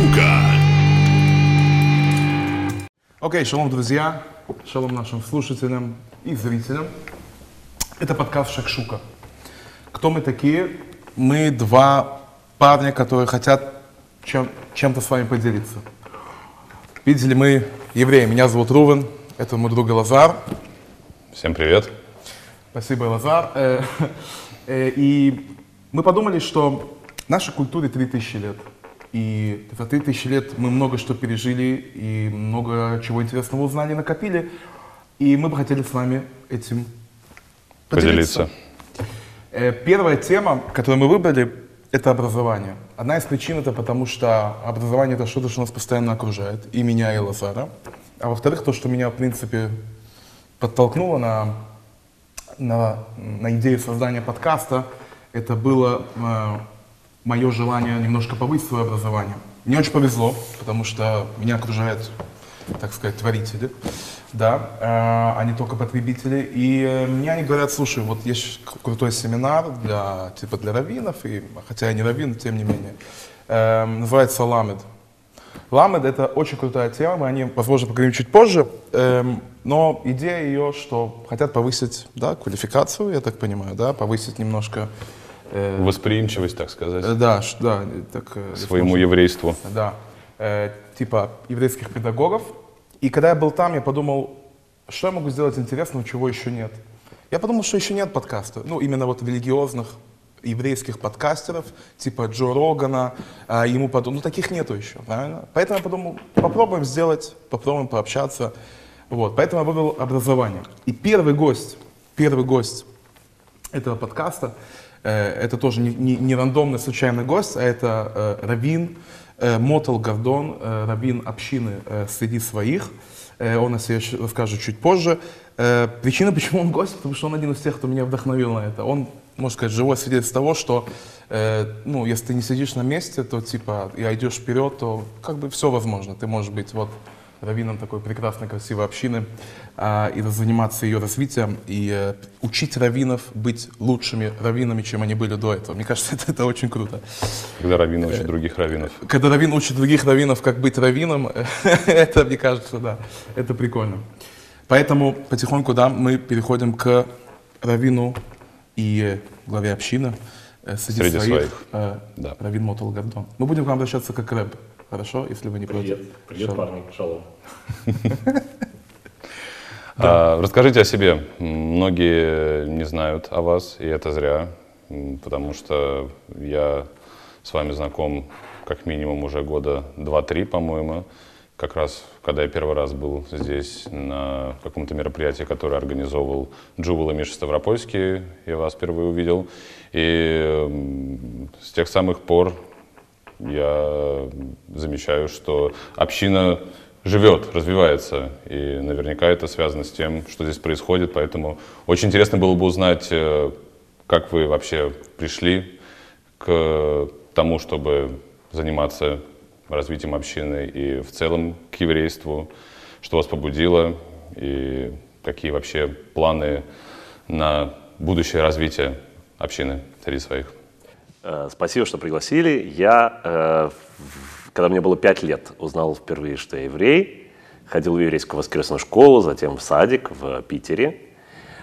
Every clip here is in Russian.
Шакшука. Окей, шалом, друзья. Шалом нашим слушателям и зрителям. Это подкаст «Шакшука». Кто мы такие? Мы два парня, которые хотят чем-то с вами поделиться. Видели мы евреи. Меня зовут Рувен. Это мой друг Лазар. Всем привет. Спасибо, Лазар. И мы подумали, что нашей культуре 3000 лет. И за 3000 лет мы много что пережили и много чего интересного узнали, накопили. И мы бы хотели с вами этим поделиться. Первая тема, которую мы выбрали, это образование. Одна из причин это потому, что образование это что-то, что нас постоянно окружает, и меня, и Лазара. А во-вторых, то, что меня, в принципе, подтолкнуло на идею создания подкаста, это было мое желание немножко повысить свое образование. Мне очень повезло, потому что меня окружают, так сказать, творители, да, а не только потребители. И мне они говорят, слушай, вот есть крутой семинар для раввинов, и, хотя я не раввин, тем не менее, называется Ламед. Ламед — это очень крутая тема, мы о ней, возможно, поговорим чуть позже, но идея ее, что хотят повысить, да, квалификацию, я так понимаю, да, повысить немножко восприимчивость, так сказать. Да, так, своему еврейству. Да. Типа еврейских педагогов. И когда я был там, я подумал, что я могу сделать интересного, чего еще нет. Я подумал, что еще нет подкаста. Ну, именно вот религиозных еврейских подкастеров, типа Джо Рогана, ему подумал, ну, таких нету еще, правильно? Поэтому я подумал, попробуем сделать, попробуем пообщаться. Вот, поэтому я выбрал образование. И первый гость этого подкаста, это тоже не рандомный, случайный гость, а это Равин Мотл Гордон, раввин общины среди своих. Он о себе расскажет чуть позже. Причина, почему он гость, потому что он один из тех, кто меня вдохновил на это. Он, можно сказать, живой свидетель того, что, ну, если ты не сидишь на месте, то, типа, и идешь вперед, то, как бы, все возможно. Ты можешь быть, вот, раввином такой прекрасной, красивой общины и заниматься ее развитием, и учить раввинов быть лучшими раввинами, чем они были до этого. Мне кажется, это очень круто. Когда раввин учит других раввинов. Когда раввин учит других раввинов, как быть раввином, это, мне кажется, да, это прикольно. Поэтому потихоньку, да, мы переходим к раввину и главе общины среди своих. Да. Равин Мотл Гордон. Мы будем к вам обращаться как рэб. Хорошо, если вы не против. Привет, шалом. Парни, шалом. Расскажите о себе. Многие не знают о вас, и это зря, потому что я с вами знаком как минимум уже года 2-3, по-моему, как раз когда я первый раз был здесь на каком-то мероприятии, которое организовывал Джувал и Миша Ставропольский, я вас впервые увидел, и с тех самых пор я замечаю, что община живет, развивается, и наверняка это связано с тем, что здесь происходит, поэтому очень интересно было бы узнать, как вы вообще пришли к тому, чтобы заниматься развитием общины и в целом к еврейству, что вас побудило, и какие вообще планы на будущее развитие общины среди своих. Спасибо, что пригласили. Я, когда мне было 5 лет, узнал впервые, что я еврей. Ходил в еврейскую воскресную школу, затем в садик в Питере.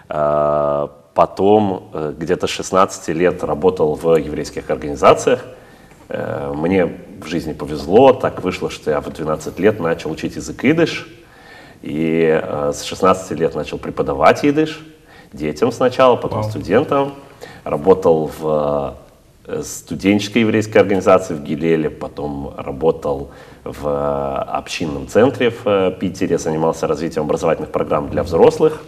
Потом где-то 16 лет работал в еврейских организациях. Мне в жизни повезло. Так вышло, что я в 12 лет начал учить язык идиш. И с 16 лет начал преподавать идиш. Детям сначала, потом студентам. Работал в студенческой еврейской организации в Гилеле, потом работал в общинном центре в Питере, занимался развитием образовательных программ для взрослых,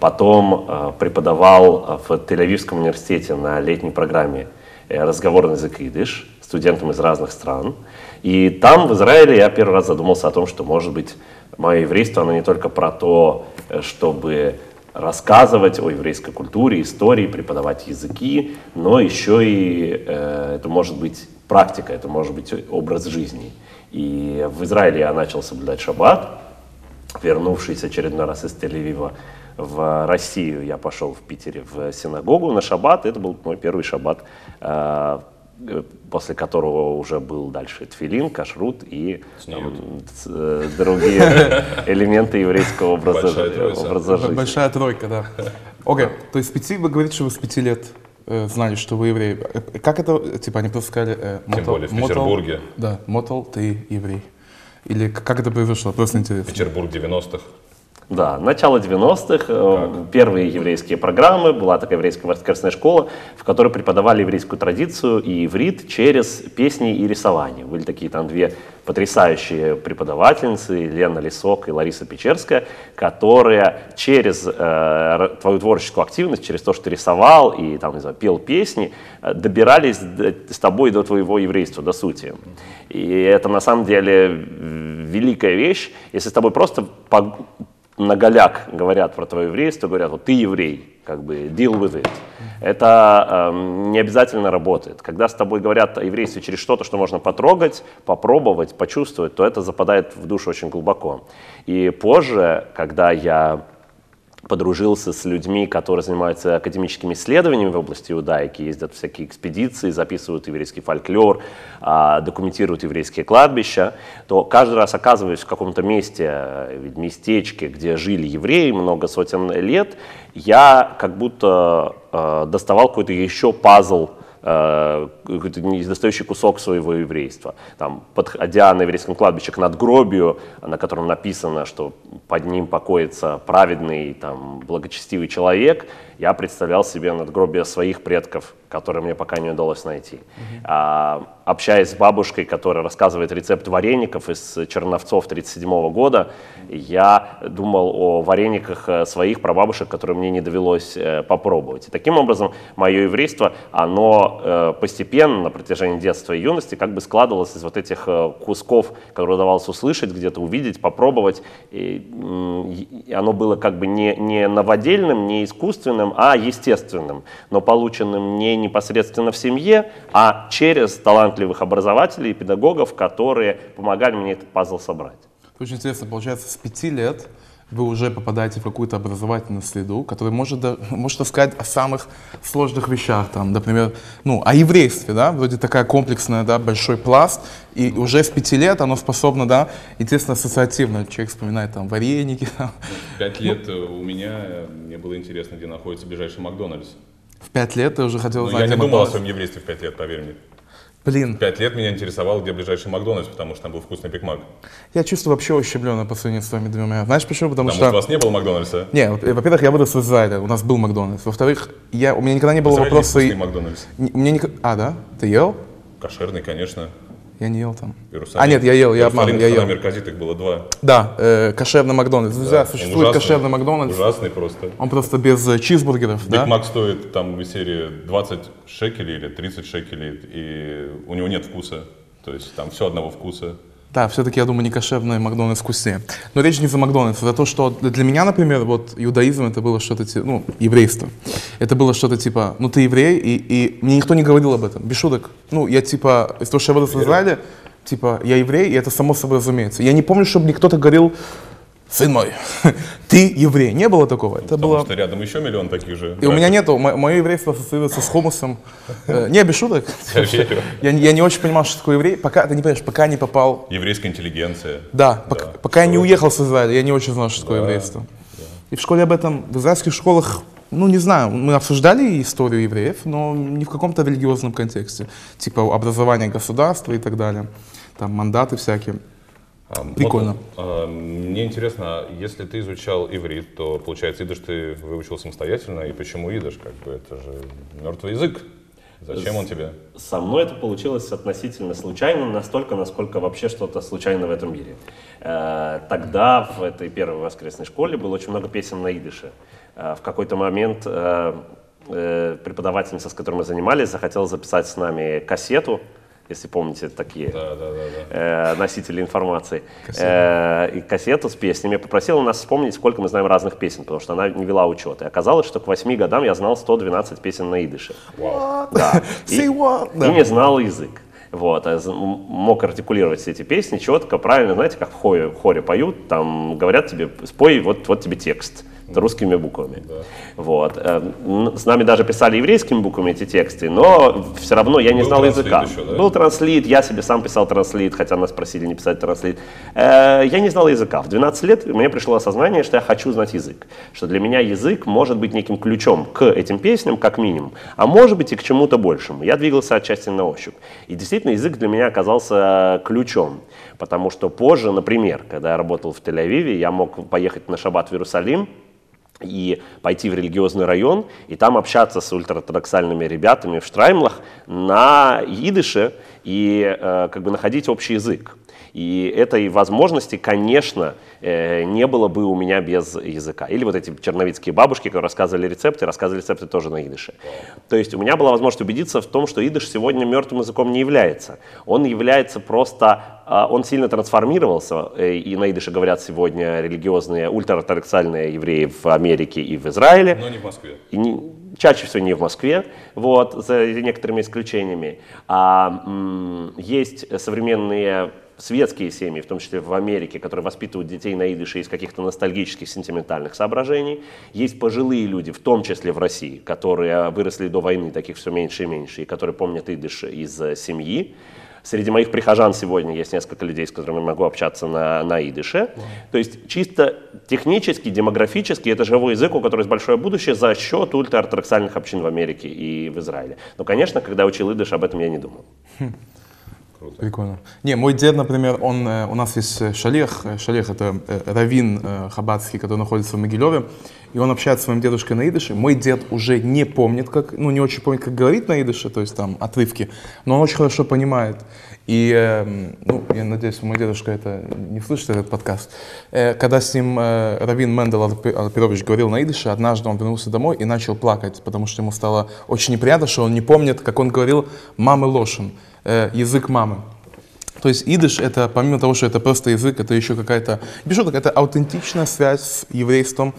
потом преподавал в Тель-Авивском университете на летней программе разговорный язык идиш студентам из разных стран. И там, в Израиле, я первый раз задумался о том, что, может быть, мое еврейство, оно не только про то, чтобы рассказывать о еврейской культуре, истории, преподавать языки, но еще и это может быть практика, это может быть образ жизни. И в Израиле я начал соблюдать шаббат, вернувшись очередной раз из Тель-Авива в Россию, я пошел в Питере в синагогу на шаббат, это был мой первый шаббат после которого уже был дальше тфилин, кашрут и другие элементы еврейского образа жизни. Большая тройка, да. Окей, то есть вы говорите, что вы с 5 лет знали, что вы еврей. Как это, типа, они просто сказали... Тем более в Петербурге. Да, Мотл, ты еврей. Или как это произошло? Просто интересно. Петербург 90-х. Да, начало 90-х, первые еврейские программы, была такая еврейская воскресная школа, в которой преподавали еврейскую традицию и иврит через песни и рисование. Были такие там две потрясающие преподавательницы, Лена Лисок и Лариса Печерская, которые через твою творческую активность, через то, что ты рисовал и там, не знаю, пел песни, добирались с тобой до твоего еврейства, до сути. И это на самом деле великая вещь, если с тобой просто... Многоляк говорят про твое еврейство, говорят, вот ты еврей, как бы deal with it. Это не обязательно работает. Когда с тобой говорят о еврействе через что-то, что можно потрогать, попробовать, почувствовать, то это западает в душу очень глубоко. И позже, когда я подружился с людьми, которые занимаются академическими исследованиями в области иудаики, ездят в всякие экспедиции, записывают еврейский фольклор, документируют еврейские кладбища, то каждый раз оказываюсь в каком-то месте, местечке, где жили евреи много сотен лет, я как будто доставал какой-то еще пазл, какой-то недостающий кусок своего еврейства. Там, подходя на еврейском кладбище к надгробию, на котором написано, что под ним покоится праведный, там, благочестивый человек, я представлял себе надгробие своих предков, которые мне пока не удалось найти. Общаясь с бабушкой, которая рассказывает рецепт вареников из Черновцов 1937 года, я думал о варениках своих прабабушек, которые мне не довелось попробовать. И таким образом, мое еврейство, оно постепенно на протяжении детства и юности как бы складывалось из вот этих кусков, которые удавалось услышать, где-то увидеть, попробовать. И оно было как бы не новодельным, не искусственным, а естественным, но полученным не непосредственно в семье, а через талантливых образователей и педагогов, которые помогали мне этот пазл собрать. Очень интересно, получается, с 5 лет вы уже попадаете в какую-то образовательную среду, которая может рассказать о самых сложных вещах, там, например, ну, о еврействе, да, вроде такая комплексная, да, большой пласт, и уже с 5 лет оно способно, да, естественно, ассоциативно, человек вспоминает там вареники. Там. 5 лет у меня, мне было интересно, где находится ближайший Макдональдс. В 5 лет ты уже хотел знать. Я не думал о своем еврействе в 5 лет, поверь мне. Блин. 5 лет меня интересовало, где ближайший Макдональдс, потому что там был вкусный Биг Мак. Я чувствую вообще ущемленно по сравнению с вами двумя. Знаешь почему? Потому что у вас не было Макдональдса? Нет, во-первых, я вырос в Израиле, у нас был Макдональдс. Во-вторых, у меня никогда не было вопроса... Вкусный Макдональдс. А, да? Ты ел? Кошерный, конечно. Я не ел там. Иерусалим. А, нет, я ел, я обманул, я ел. Иерусалим, Мерказит, их было 2. Да, кошерный Макдональдс. Да, существует ужасный, кошерный Макдональдс. Ужасный просто. Он просто без чизбургеров, да? Биг Мак стоит там в серии 20 шекелей или 30 шекелей, и у него нет вкуса. То есть там все одного вкуса. Да, все-таки, я думаю, не кошерный Макдональдс вкуснее. Но речь не за Макдональдс, а за то, что для меня, например, вот иудаизм это было что-то типа, ну, еврейство. Это было что-то типа, ну ты еврей, и мне никто не говорил об этом, без шуток. Ну, я типа, из того, что я вырос в Израиле, типа, я еврей, и это само собой разумеется. Я не помню, чтобы мне кто-то говорил, сын мой, ты еврей. Не было такого. Это было... Потому что рядом еще миллион таких же. И у меня нету. Мое еврейство ассоциируется с хумусом. Не, без шуток. Я не очень понимал, что такое еврей. Пока, ты не понимаешь, пока не попал... Еврейская интеллигенция. Да, пока я не уехал с Израиля, я не очень знал, что такое еврейство. И в школе об этом, в израильских школах, ну не знаю, мы обсуждали историю евреев, но не в каком-то религиозном контексте. Типа образование государства и так далее. Там мандаты всякие. Прикольно. Вот, мне интересно, если ты изучал иврит, то, получается, идиш ты выучил самостоятельно, и почему идиш? Как бы это же мертвый язык. Зачем он тебе? Со мной это получилось относительно случайно, настолько, насколько вообще что-то случайно в этом мире. Тогда в этой первой воскресной школе было очень много песен на идише. В какой-то момент преподавательница, с которой мы занимались, захотела записать с нами кассету, если помните, такие носители информации. И кассету с песнями. Попросила нас вспомнить, сколько мы знаем разных песен, потому что она не вела учет. И оказалось, что к 8 годам я знал 112 песен на идише. Да. И не знал язык. Вот, мог артикулировать все эти песни четко, правильно, знаете, как в хоре поют, там говорят тебе, спой, вот тебе текст. русскими буквами. Да. Вот. С нами даже писали еврейскими буквами эти тексты, но все равно я не знал языка. Еще, да? Был транслит, я себе сам писал транслит, хотя нас просили не писать транслит. Я не знал языка. В 12 лет мне пришло осознание, что я хочу знать язык. Что для меня язык может быть неким ключом к этим песням, как минимум, а может быть и к чему-то большему. Я двигался отчасти на ощупь. И действительно язык для меня оказался ключом. Потому что позже, например, когда я работал в Тель-Авиве, я мог поехать на шаббат в Иерусалим и пойти в религиозный район, и там общаться с ультраортодоксальными ребятами в штраймлах на идише и как бы находить общий язык. И этой возможности, конечно, не было бы у меня без языка. Или вот эти черновицкие бабушки, которые рассказывали рецепты тоже на идише. То есть у меня была возможность убедиться в том, что идиш сегодня мертвым языком не является. Он является просто... Он сильно трансформировался, и на идише говорят сегодня религиозные, ультраортодоксальные евреи в Америке и в Израиле. Но не в Москве. Чаще всего не в Москве, вот, за некоторыми исключениями. Есть современные... светские семьи, в том числе в Америке, которые воспитывают детей на идише из каких-то ностальгических, сентиментальных соображений. Есть пожилые люди, в том числе в России, которые выросли до войны, таких все меньше и меньше, и которые помнят идиш из семьи. Среди моих прихожан сегодня есть несколько людей, с которыми я могу общаться на идише. То есть чисто технически, демографически это живой язык, у которого есть большое будущее за счет ультраортодоксальных общин в Америке и в Израиле. Но, конечно, когда учил идиш, об этом я не думал. Прикольно. Не, мой дед, например, он, у нас есть Шалех. Шалех — это равин хабадский, который находится в Могилёве. И он общается с своим дедушкой на идише. Мой дед уже не помнит, как, ну, не очень помнит, как говорить на идише, то есть там отрывки, но он очень хорошо понимает. И, ну, я надеюсь, мой дедушка это не слышит, этот подкаст. Когда с ним Равин Мендал Апирович говорил на идише, однажды он вернулся домой и начал плакать, потому что ему стало очень неприятно, что он не помнит, как он говорил «мамы лошен», язык мамы. То есть идиш, это помимо того, что это просто язык, это еще какая-то, безусловно, это аутентичная связь с еврейством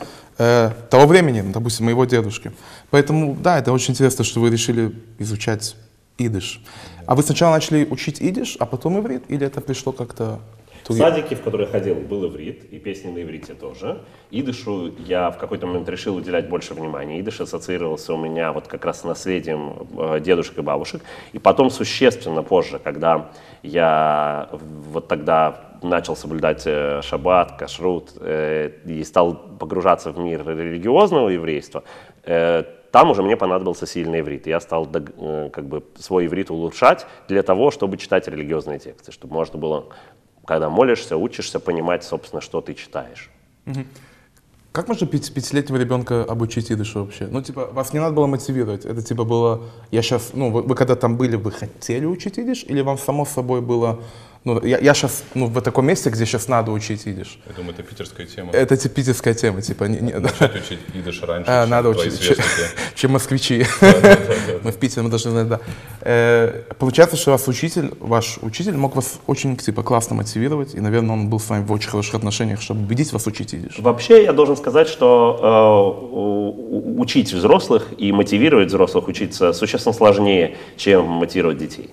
того времени, допустим, моего дедушки. Поэтому, да, это очень интересно, что вы решили изучать идиш. А вы сначала начали учить идиш, а потом иврит, или это пришло как-то... В садике, в который я ходил, был иврит, и песни на иврите тоже. Идишу я в какой-то момент решил уделять больше внимания. Идиш ассоциировался у меня вот как раз с наследием дедушек и бабушек. И потом существенно позже, когда я вот тогда начал соблюдать шаббат, кашрут и стал погружаться в мир религиозного еврейства, там уже мне понадобился сильный иврит. Я стал как бы свой иврит улучшать для того, чтобы читать религиозные тексты, чтобы можно было... Когда молишься, учишься понимать, собственно, что ты читаешь. Угу. Как можно пятилетнего ребенка обучить идишу вообще? Ну, типа, вас не надо было мотивировать. Это, типа, было... Я сейчас... Ну, вы когда там были, вы хотели учить идиш? Или вам само собой было... Ну, я сейчас, ну, в таком месте, где сейчас надо учить идиш. Я думаю, это питерская тема. Это питерская тема, типа... Начать учить идиш раньше, надо учить, чем москвичи. Мы в Питере, мы должны знать, да. Получается, что ваш учитель мог вас очень, типа, классно мотивировать, и, наверное, он был с вами в очень хороших отношениях, чтобы убедить вас учить идиш. Вообще, я должен сказать, что учить взрослых и мотивировать взрослых учиться существенно сложнее, чем мотивировать детей.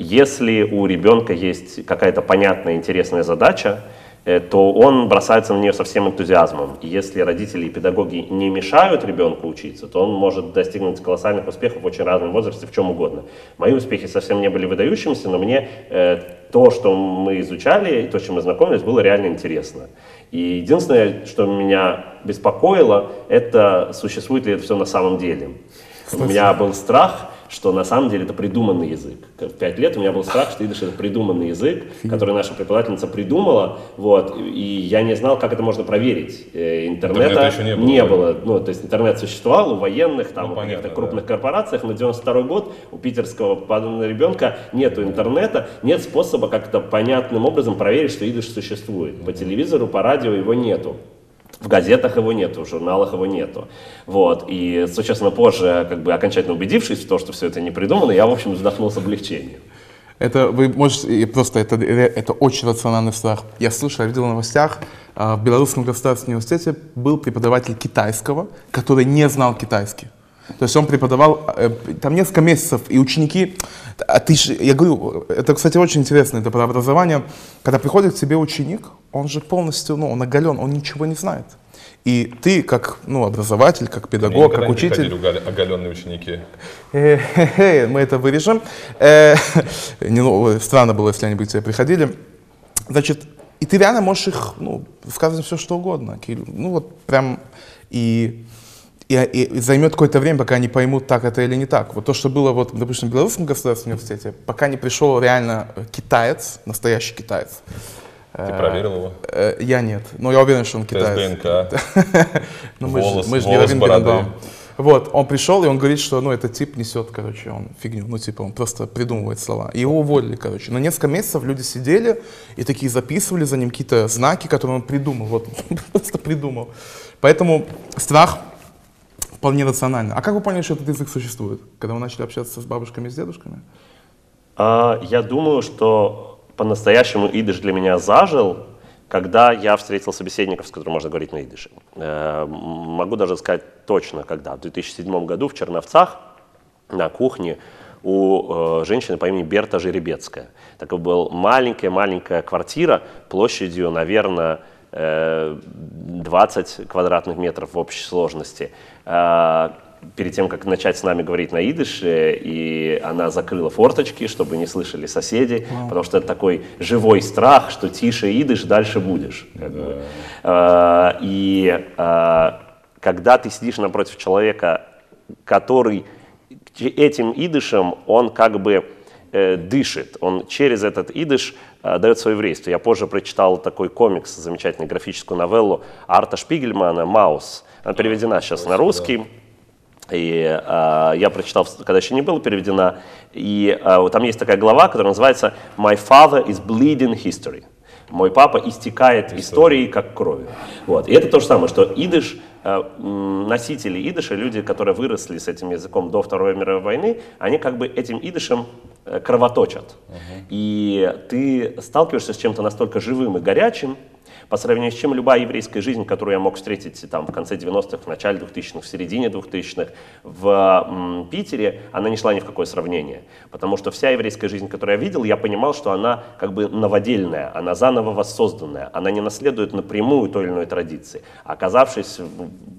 Если у ребенка есть какая-то понятная, интересная задача, то он бросается на нее со всем энтузиазмом. И если родители и педагоги не мешают ребенку учиться, то он может достигнуть колоссальных успехов в очень разном возрасте, в чем угодно. Мои успехи совсем не были выдающимися, но мне то, что мы изучали, то, с чем мы знакомились, было реально интересно. И единственное, что меня беспокоило, это существует ли это все на самом деле. У меня был страх, что на самом деле это придуманный язык. В 5 лет у меня был страх, что идиш это придуманный язык, который наша преподавательница придумала, вот, и я не знал, как это можно проверить. Интернета еще не было. Ну, то есть интернет существовал у военных, там, ну, у каких-то крупных корпорациях, но 92 год у питерского ребенка нету интернета, нет способа как-то понятным образом проверить, что идиш существует. По телевизору, по радио его нету. В газетах его нету, в журналах его нету. Вот. И, существенно, позже, как бы окончательно убедившись в том, что все это не придумано, я, в общем, вздохнул с облегчением. Это вы можете, просто это очень рациональный страх. Я слышал, я видел в новостях, в Белорусском государственном университете был преподаватель китайского, который не знал китайский. То есть он преподавал там несколько месяцев, и ученики, я говорю, это, кстати, очень интересно, это про образование, когда приходит к тебе ученик, он же полностью, ну, он оголен, он ничего не знает. И ты, как ну, образователь, как педагог, как учитель... Мне никогда не приходили оголенные ученики. Мы это вырежем. Странно было, если они бы к тебе приходили. Значит, и ты реально можешь их, ну, сказать все, что угодно. Ну, вот прям... И займет какое-то время, пока они поймут, так это или не так. Вот то, что было, вот, допустим, в Белорусском государственном университете, пока не пришел реально китаец, настоящий китаец. Ты проверил его? Я нет, но я уверен, что он китаец. Волос, мы же не Равин Мендал. Вот, он пришел, и он говорит, что, ну, этот тип несет, короче, он фигню, ну, типа, он просто придумывает слова. И его уволили, короче. На несколько месяцев люди сидели и такие записывали за ним какие-то знаки, которые он придумал, вот, просто придумал. Поэтому страх... Вполне рационально. А как вы поняли, что этот язык существует, когда вы начали общаться с бабушками и с дедушками? Я думаю, что по-настоящему идиш для меня зажил, когда я встретил собеседников, с которыми можно говорить на идише. Могу даже сказать точно, когда. В 2007 году в Черновцах на кухне у женщины по имени Берта Жеребецкая. Такая была маленькая-маленькая квартира площадью, наверное, 20 квадратных метров в общей сложности. Перед тем, как начать с нами говорить на идише, и она закрыла форточки, чтобы не слышали соседи, потому что это такой живой страх, что тише идиш, дальше будешь. И когда ты сидишь напротив человека, который этим идишем, он как бы дышит, он через этот идиш дает свое еврейство. Я позже прочитал такой комикс, замечательную графическую новеллу Арта Шпигельмана «Маус». Она переведена сейчас на русский. И я прочитал, когда еще не была переведена. И там есть такая глава, которая называется «My father is bleeding history». «Мой папа истекает историей, как кровью». Вот. И это то же самое, что идиш, носители идиша, люди, которые выросли с этим языком до Второй мировой войны, они как бы этим идишем кровоточат. И ты сталкиваешься с чем-то настолько живым и горячим, по сравнению с чем любая еврейская жизнь, которую я мог встретить там, в конце 90-х, в начале 2000-х, в середине 2000-х, в Питере, она не шла ни в какое сравнение. Потому что вся еврейская жизнь, которую я видел, я понимал, что она как бы новодельная, она заново воссозданная, она не наследует напрямую той или иной традиции. Оказавшись,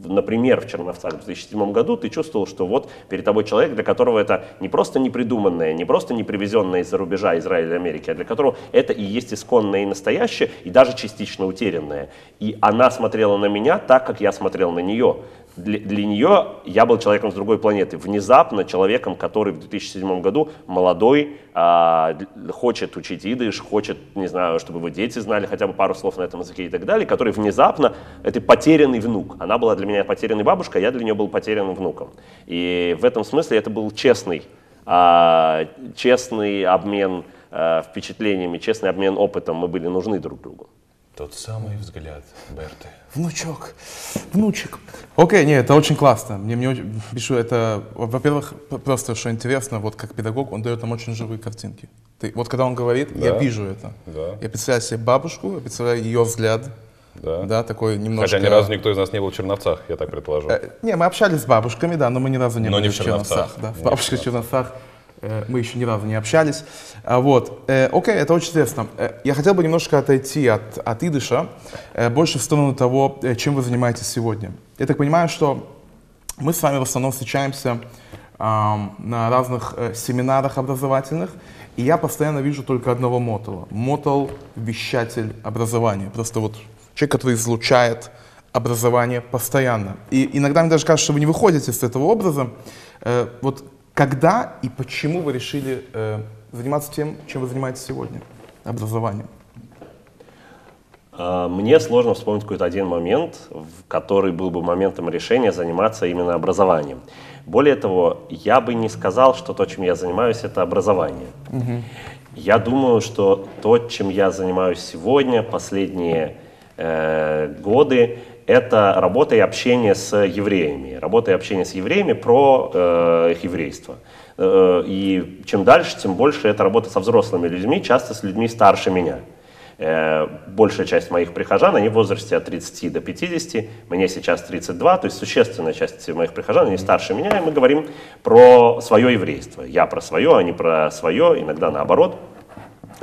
например, в Черновцах в 2007 году, ты чувствовал, что вот перед тобой человек, для которого это не просто непридуманное, не просто не привезенное из-за рубежа Израиля и Америки, а для которого это и есть исконное и настоящее, и даже частично утерянное. И она смотрела на меня так, как я смотрел на нее. Для нее я был человеком с другой планеты. Внезапно человеком, который в 2007 году молодой, хочет учить идиш, хочет, не знаю, чтобы его дети знали хотя бы пару слов на этом языке и так далее, который внезапно, это потерянный внук. Она была для меня потерянной бабушкой, а я для нее был потерянным внуком. И в этом смысле это был честный обмен впечатлениями, честный обмен опытом. Мы были нужны друг другу. Тот самый взгляд Берты. Внучок, внучек. Окей, нет, это очень классно. Мне пишу, это, во-первых, просто, что интересно, вот как педагог, он дает нам очень живые картинки. Вот когда он говорит, да. Я вижу это. Да. Я представляю себе бабушку, я представляю ее взгляд. Да. Да, такой немножко... Хотя ни разу никто из нас не был в Черновцах, я так предположу. Не, мы общались с бабушками, да, но мы ни разу не были в Черновцах. Да, в бабушках в Черновцах. Мы еще ни разу не общались. Вот. Окей, это очень интересно. Я хотел бы немножко отойти от идиша, больше в сторону того, чем вы занимаетесь сегодня. Я так понимаю, что мы с вами в основном встречаемся на разных семинарах образовательных, и я постоянно вижу только одного Мотла. Мотл — вещатель образования. Просто вот человек, который излучает образование постоянно. И иногда мне даже кажется, что вы не выходите с этого образа. Вот когда и почему вы решили заниматься тем, чем вы занимаетесь сегодня, образованием? Мне сложно вспомнить какой-то один момент, который был бы моментом решения заниматься именно образованием. Более того, я бы не сказал, что то, чем я занимаюсь, это образование. Я думаю, что то, чем я занимаюсь сегодня, последние годы, это работа и общение с евреями. Работа и общение с евреями про их еврейство. И чем дальше, тем больше это работа со взрослыми людьми, часто с людьми старше меня. большая часть моих прихожан, они в возрасте от 30 до 50, мне сейчас 32, то есть существенная часть моих прихожан, они старше меня, и мы говорим про свое еврейство. Я про свое, они про свое, иногда наоборот.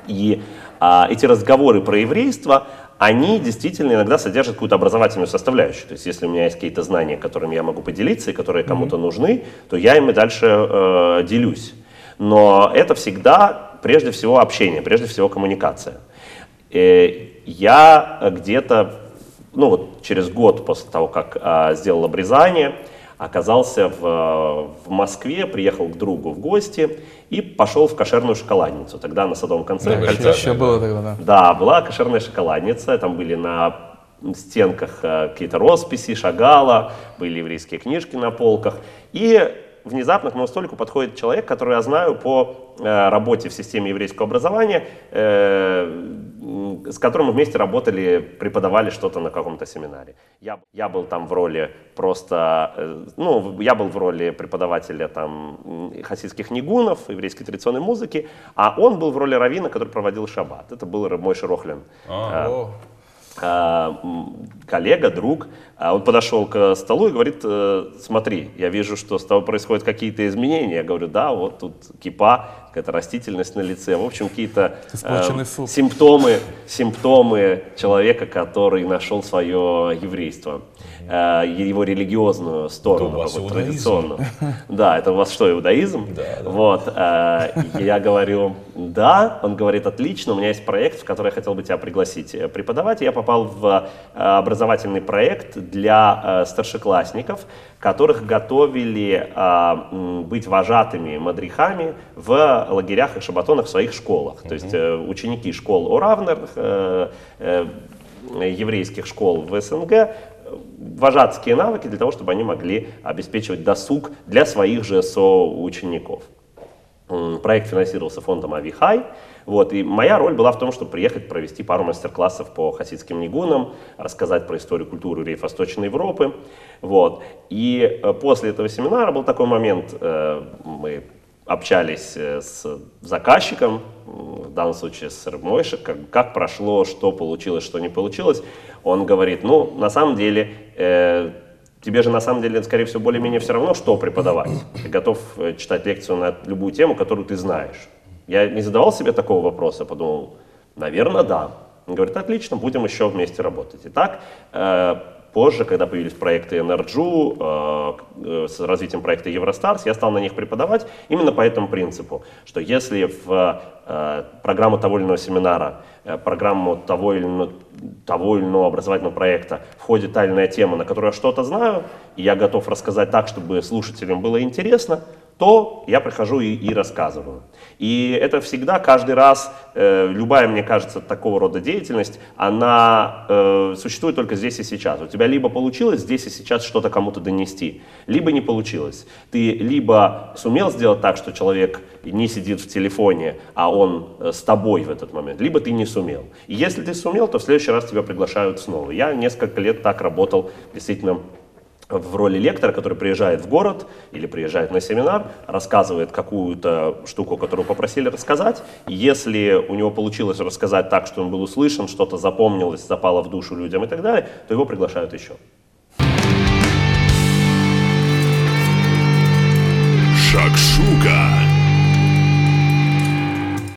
И эти разговоры про еврейство, они действительно иногда содержат какую-то образовательную составляющую. То есть если у меня есть какие-то знания, которыми я могу поделиться и которые кому-то нужны, то я им и дальше делюсь. Но это всегда прежде всего общение, прежде всего коммуникация. И я где-то, ну вот через год после того, как сделал обрезание, оказался в Москве, приехал к другу в гости и пошел в кошерную шоколадницу. Тогда на Садовом конце. Да, кольца, еще было тогда, да. Да, была кошерная шоколадница, там были на стенках какие-то росписи, шагала, были еврейские книжки на полках. И внезапно к моему столику подходит человек, которого я знаю по работе в системе еврейского образования, с которым мы вместе работали, преподавали что-то на каком-то семинаре. Я был там в роли просто, ну, я был в роли преподавателя там хасидских нигунов, еврейской традиционной музыки, а он был в роли раввина, который проводил шаббат. Это был Мойше Рохлин. Коллега, друг, он подошел к столу и говорит: смотри, я вижу, что с тобой происходят какие-то изменения. Я говорю: да, вот тут кипа, какая-то растительность на лице, в общем, какие-то симптомы человека, который нашел свое еврейство, его религиозную сторону, традиционную. Да, это у вас что, иудаизм? Вот, я говорю: да. Он говорит: отлично, у меня есть проект, в который я хотел бы тебя пригласить преподавать. Я попал в образовательный проект для старшеклассников, которых готовили быть вожатыми мадрихами в лагерях и шабатонах в своих школах. То есть ученики школ Оравнерных, еврейских школ в СНГ, вожатские навыки для того, чтобы они могли обеспечивать досуг для своих же соучеников. Проект финансировался фондом «Авихай». Вот, и моя роль была в том, чтобы приехать провести пару мастер-классов по хасидским нигунам, рассказать про историю культуры евреев Восточной Европы. Вот. И после этого семинара был такой момент, мы общались с заказчиком, в данном случае с Мойше, как прошло, что получилось, что не получилось. Он говорит: ну, на самом деле, тебе же на самом деле, скорее всего, более-менее все равно, что преподавать. Ты готов читать лекцию на любую тему, которую ты знаешь. Я не задавал себе такого вопроса, подумал: наверное, да. Он говорит: отлично, будем еще вместе работать. И так, позже, когда появились проекты НРДЖУ, с развитием проекта Евростарс, я стал на них преподавать именно по этому принципу, что если в программу того или иного семинара, программу того или иного образовательного проекта входит та или иная тема, на которую я что-то знаю, и я готов рассказать так, чтобы слушателям было интересно, то я прихожу и рассказываю. И это всегда, каждый раз, любая, мне кажется, такого рода деятельность, она существует только здесь и сейчас. У тебя либо получилось здесь и сейчас что-то кому-то донести, либо не получилось. Ты либо сумел сделать так, что человек не сидит в телефоне, а он с тобой в этот момент, либо ты не сумел. И если ты сумел, то в следующий раз тебя приглашают снова. Я несколько лет так работал, действительно, в роли лектора, который приезжает в город или приезжает на семинар, рассказывает какую-то штуку, которую попросили рассказать. И если у него получилось рассказать так, что он был услышан, что-то запомнилось, запало в душу людям и так далее, то его приглашают еще. Шакшука.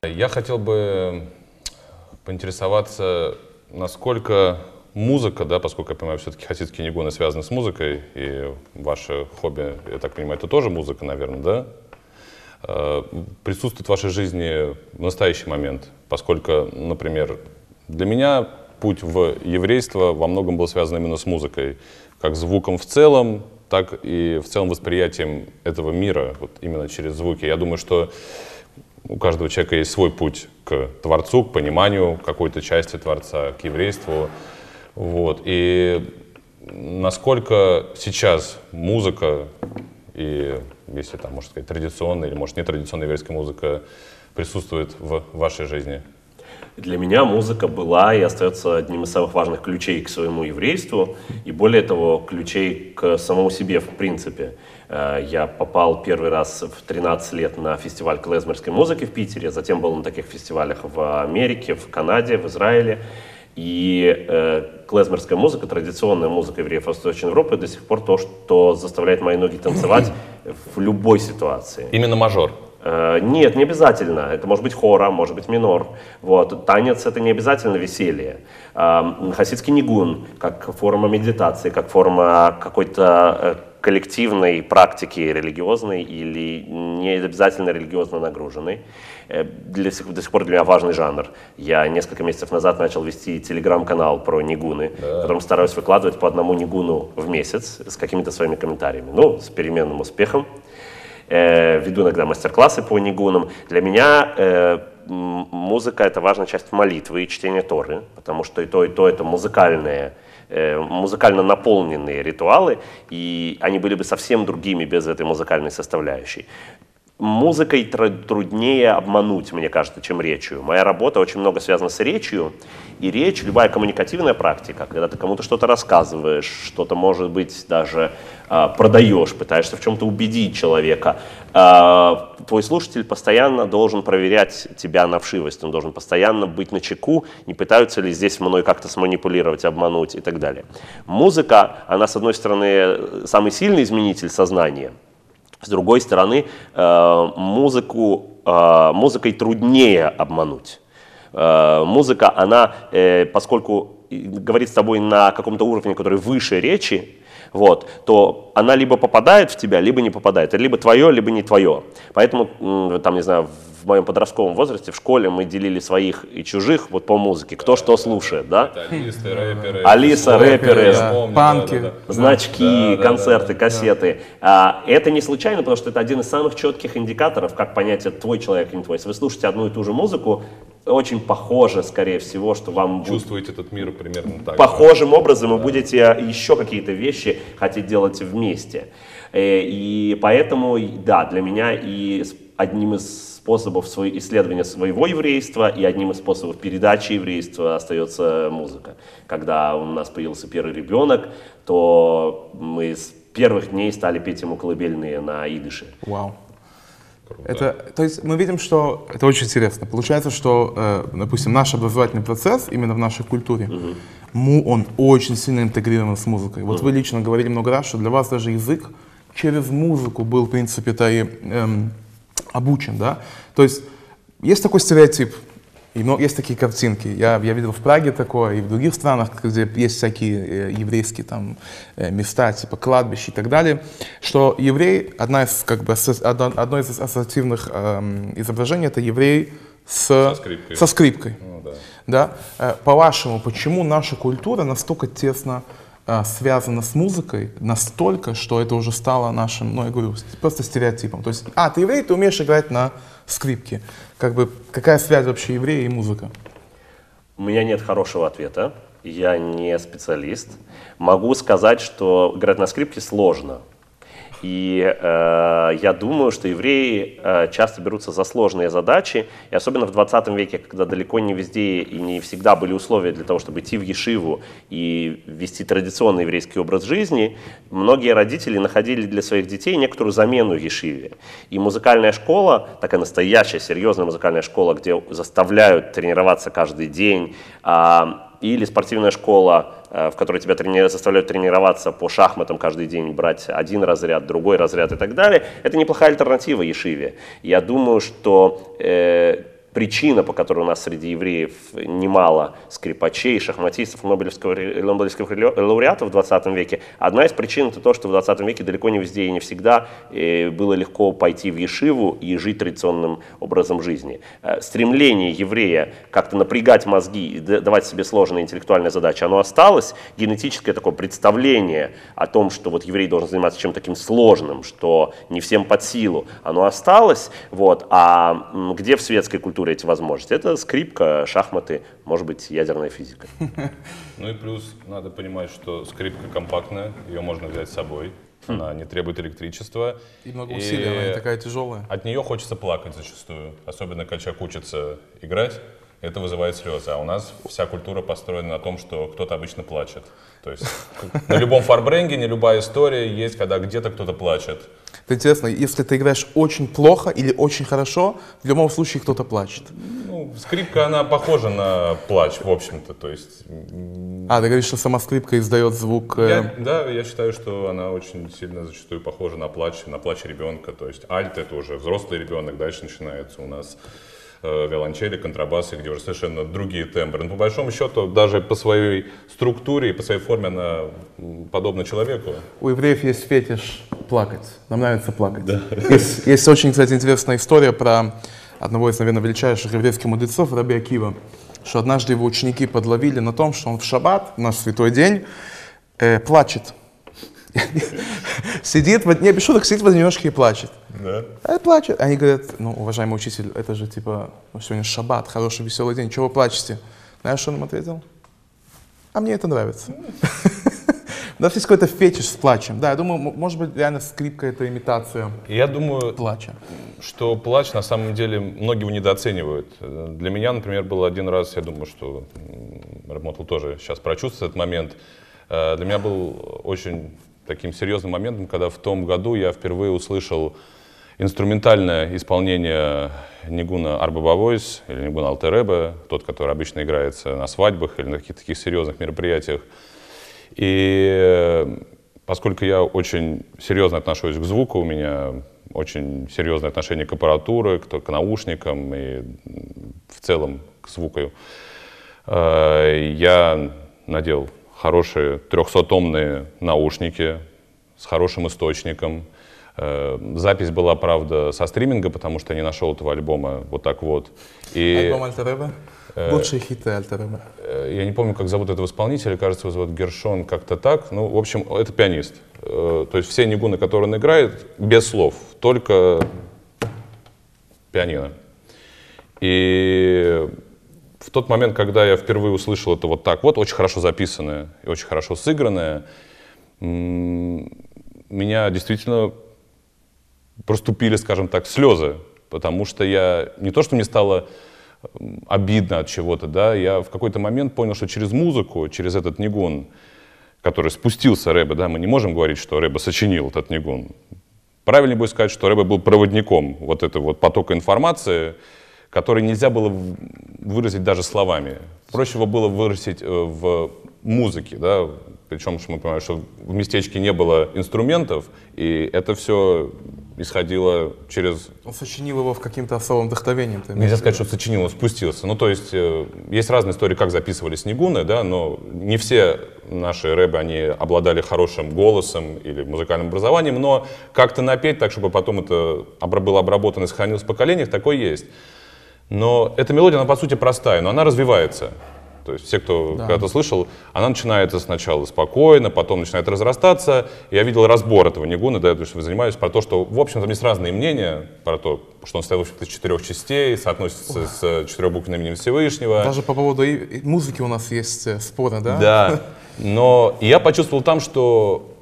Я хотел бы поинтересоваться, насколько музыка, да, поскольку я понимаю, все-таки хасидские нигуны связаны с музыкой, и ваше хобби, я так понимаю, это тоже музыка, наверное, да? Присутствует в вашей жизни в настоящий момент, поскольку, например, для меня путь в еврейство во многом был связан именно с музыкой, как звуком в целом, так и в целом восприятием этого мира, вот именно через звуки. Я думаю, что у каждого человека есть свой путь к Творцу, к пониманию какой-то части Творца, к еврейству. Вот. И насколько сейчас музыка, и, если там, можно сказать, традиционная или, может, нетрадиционная еврейская музыка присутствует в вашей жизни? Для меня музыка была и остается одним из самых важных ключей к своему еврейству, и более того, ключей к самому себе в принципе. Я попал первый раз в 13 лет на фестиваль клезмерской музыки в Питере, затем был на таких фестивалях в Америке, в Канаде, в Израиле. И клезмерская музыка, традиционная музыка евреев Восточной Европы до сих пор то, что заставляет мои ноги танцевать в любой ситуации. Именно мажор? Нет, не обязательно. Это может быть хора, может быть минор. Вот. Танец — это не обязательно веселье. Хасидский нигун, как форма медитации, как форма какой-то коллективной практики религиозной или не обязательно религиозно нагруженной. До сих пор для меня важный жанр. Я несколько месяцев назад начал вести телеграм-канал про нигуны, в котором стараюсь выкладывать по одному нигуну в месяц с какими-то своими комментариями. Ну, с переменным успехом. Веду иногда мастер-классы по нигунам. Для меня музыка — это важная часть молитвы и чтения Торы, потому что и то — это музыкально наполненные ритуалы, и они были бы совсем другими без этой музыкальной составляющей. Музыкой труднее обмануть, мне кажется, чем речью. Моя работа очень много связана с речью, и речь, любая коммуникативная практика, когда ты кому-то что-то рассказываешь, что-то, может быть, даже продаешь, пытаешься в чем-то убедить человека, твой слушатель постоянно должен проверять тебя на вшивость, он должен постоянно быть начеку, не пытаются ли здесь мной как-то сманипулировать, обмануть и так далее. Музыка, она, с одной стороны, самый сильный изменитель сознания. С другой стороны, музыкой труднее обмануть. Музыка, она, поскольку говорит с тобой на каком-то уровне, который выше речи, вот, то она либо попадает в тебя, либо не попадает. Это либо твое, либо не твое. Поэтому, там, не знаю, в моем подростковом возрасте в школе мы делили своих и чужих вот по музыке. Кто что слушает, да? Алисты, рэперы. Алиса, рэперы, панки, значки, концерты, кассеты. Это не случайно, потому что это один из самых четких индикаторов, как понять, это твой человек или не твой. Если вы слушаете одну и ту же музыку, очень похоже, скорее всего, что вам... Чувствуете этот мир примерно так. Похожим образом вы будете еще какие-то вещи хотеть делать вместе. И поэтому, да, для меня и одним из способов исследования своего еврейства и одним из способов передачи еврейства остается музыка. Когда у нас появился первый ребенок, то мы с первых дней стали петь ему колыбельные на идыше. Вау. Это, то есть мы видим, что это очень интересно. Получается, что, допустим, наш образовательный процесс именно в нашей культуре, он очень сильно интегрирован с музыкой. Вот вы лично говорили много раз, что для вас даже язык через музыку был, в принципе-то, и обучен, да? То есть есть такой стереотип, и есть такие картинки. Я видел в Праге такое, и в других странах, где есть всякие еврейские там места, типа кладбища и так далее, что еврей, одно из ассоциативных изображений — это еврей со скрипкой. Ну, да? По-вашему, почему наша культура настолько тесно связано с музыкой, настолько, что это уже стало нашим, ну, я говорю, просто стереотипом. То есть, ты еврей, ты умеешь играть на скрипке. Как бы, какая связь вообще еврея и музыка? У меня нет хорошего ответа. Я не специалист. Могу сказать, что играть на скрипке сложно. И я думаю, что евреи часто берутся за сложные задачи, и особенно в 20 веке, когда далеко не везде и не всегда были условия для того, чтобы идти в ешиву и вести традиционный еврейский образ жизни, многие родители находили для своих детей некоторую замену ешиве. И музыкальная школа, такая настоящая, серьезная музыкальная школа, где заставляют тренироваться каждый день, или спортивная школа, в которой тебя заставляют тренироваться по шахматам каждый день, брать один разряд, другой разряд и так далее, это неплохая альтернатива ешиве. Я думаю, что причина, по которой у нас среди евреев немало скрипачей, шахматистов, нобелевских лауреатов в 20 веке, одна из причин — это то, что в 20 веке далеко не везде и не всегда было легко пойти в ешиву и жить традиционным образом жизни. Стремление еврея как-то напрягать мозги и давать себе сложные интеллектуальные задачи, оно осталось. Генетическое такое представление о том, что вот еврей должен заниматься чем-то таким сложным, что не всем под силу, оно осталось. Вот. А где в светской культуре эти возможности? Это скрипка, шахматы, может быть, ядерная физика. Ну и плюс надо понимать, что скрипка компактная, ее можно взять с собой. Она не требует электричества. И много усилий, она не такая тяжелая. От нее хочется плакать зачастую, особенно когда человек учится играть. это вызывает слезы. А у нас вся культура построена на том, что кто-то обычно плачет. То есть на любом фарбренге, не любая история есть, когда где-то кто-то плачет. Это интересно, если ты играешь очень плохо или очень хорошо, в любом случае кто-то плачет. Ну, скрипка, она похожа на плач, в общем-то. То есть... А, ты говоришь, что сама скрипка издает звук... Я считаю, что она очень сильно зачастую похожа на плач ребенка. То есть альт — это уже взрослый ребенок, дальше начинается у нас... виолончели, контрабасы, где уже совершенно другие тембры. Но по большому счету, даже по своей структуре и по своей форме она подобна человеку. У евреев есть фетиш плакать. Нам нравится плакать. Да. Есть очень, кстати, интересная история про одного из, наверное, величайших еврейских мудрецов, Раби Акива, что однажды его ученики подловили на том, что он в шаббат, наш святой день, плачет. Сидит, не пишу, сидит в одиночке и плачет. Да. Плачет. Они говорят, ну, уважаемый учитель, это же типа, сегодня шаббат, хороший, веселый день, чего вы плачете? Знаешь, что он им ответил? А мне это нравится. У нас есть какой-то фетиш с плачем. Да, я думаю, может быть, реально скрипка — это имитация плача. Что плач, на самом деле, многие его недооценивают. Для меня, например, был один раз, я думаю, что Равин Мотл тоже сейчас прочувствует этот момент. Для меня был очень... таким серьезным моментом, когда в том году я впервые услышал инструментальное исполнение нигуна арбабавойс или нигуна Альтер Рэба, тот, который обычно играется на свадьбах или на каких-то таких серьезных мероприятиях. И поскольку я очень серьезно отношусь к звуку, у меня очень серьезное отношение к аппаратуре, к наушникам и в целом к звуку, я надел хорошие 300-томные наушники с хорошим источником. Запись была, правда, со стриминга, потому что я не нашел этого альбома вот так вот. Альбом Альтер Рэба? Лучшие хиты Альтер Рэба. Я не помню, как зовут этого исполнителя, кажется, его зовут Гершон, как-то так. Ну, в общем, это пианист. То есть все нигуны, которые он играет, без слов, только пианино. И... в тот момент, когда я впервые услышал это вот так вот, очень хорошо записанное и очень хорошо сыгранное, меня действительно проступили, скажем так, слезы, потому что я не то, что мне стало обидно от чего-то, да, я в какой-то момент понял, что через музыку, через этот нигун, который спустился Рэба, да, мы не можем говорить, что Рэба сочинил этот нигун. Правильнее будет сказать, что Рэба был проводником вот этого вот потока информации, который нельзя было выразить даже словами. Проще его было выразить в музыке, да? Причем мы понимаем, что в местечке не было инструментов, и это все исходило через... Он сочинил его в каким-то особым вдохновением. Нельзя сказать, что сочинил, он спустился. Ну, то есть, есть разные истории, как записывались нигуны, да, но не все наши рэбы, они обладали хорошим голосом или музыкальным образованием, но как-то напеть так, чтобы потом это было обработано и сохранилось в поколениях, такое есть. Но эта мелодия, она по сути простая, но она развивается. То есть все, кто когда-то слышал, она начинается сначала спокойно, потом начинает разрастаться. Я видел разбор этого нигуна, да, я занимаюсь, про то, что, в общем-то, есть разные мнения про то, что он состоит, в общем-то, из 4 частей, соотносится с 4-буквенным именем Всевышнего. Даже по поводу музыки у нас есть споры, да? Да, но я почувствовал там, что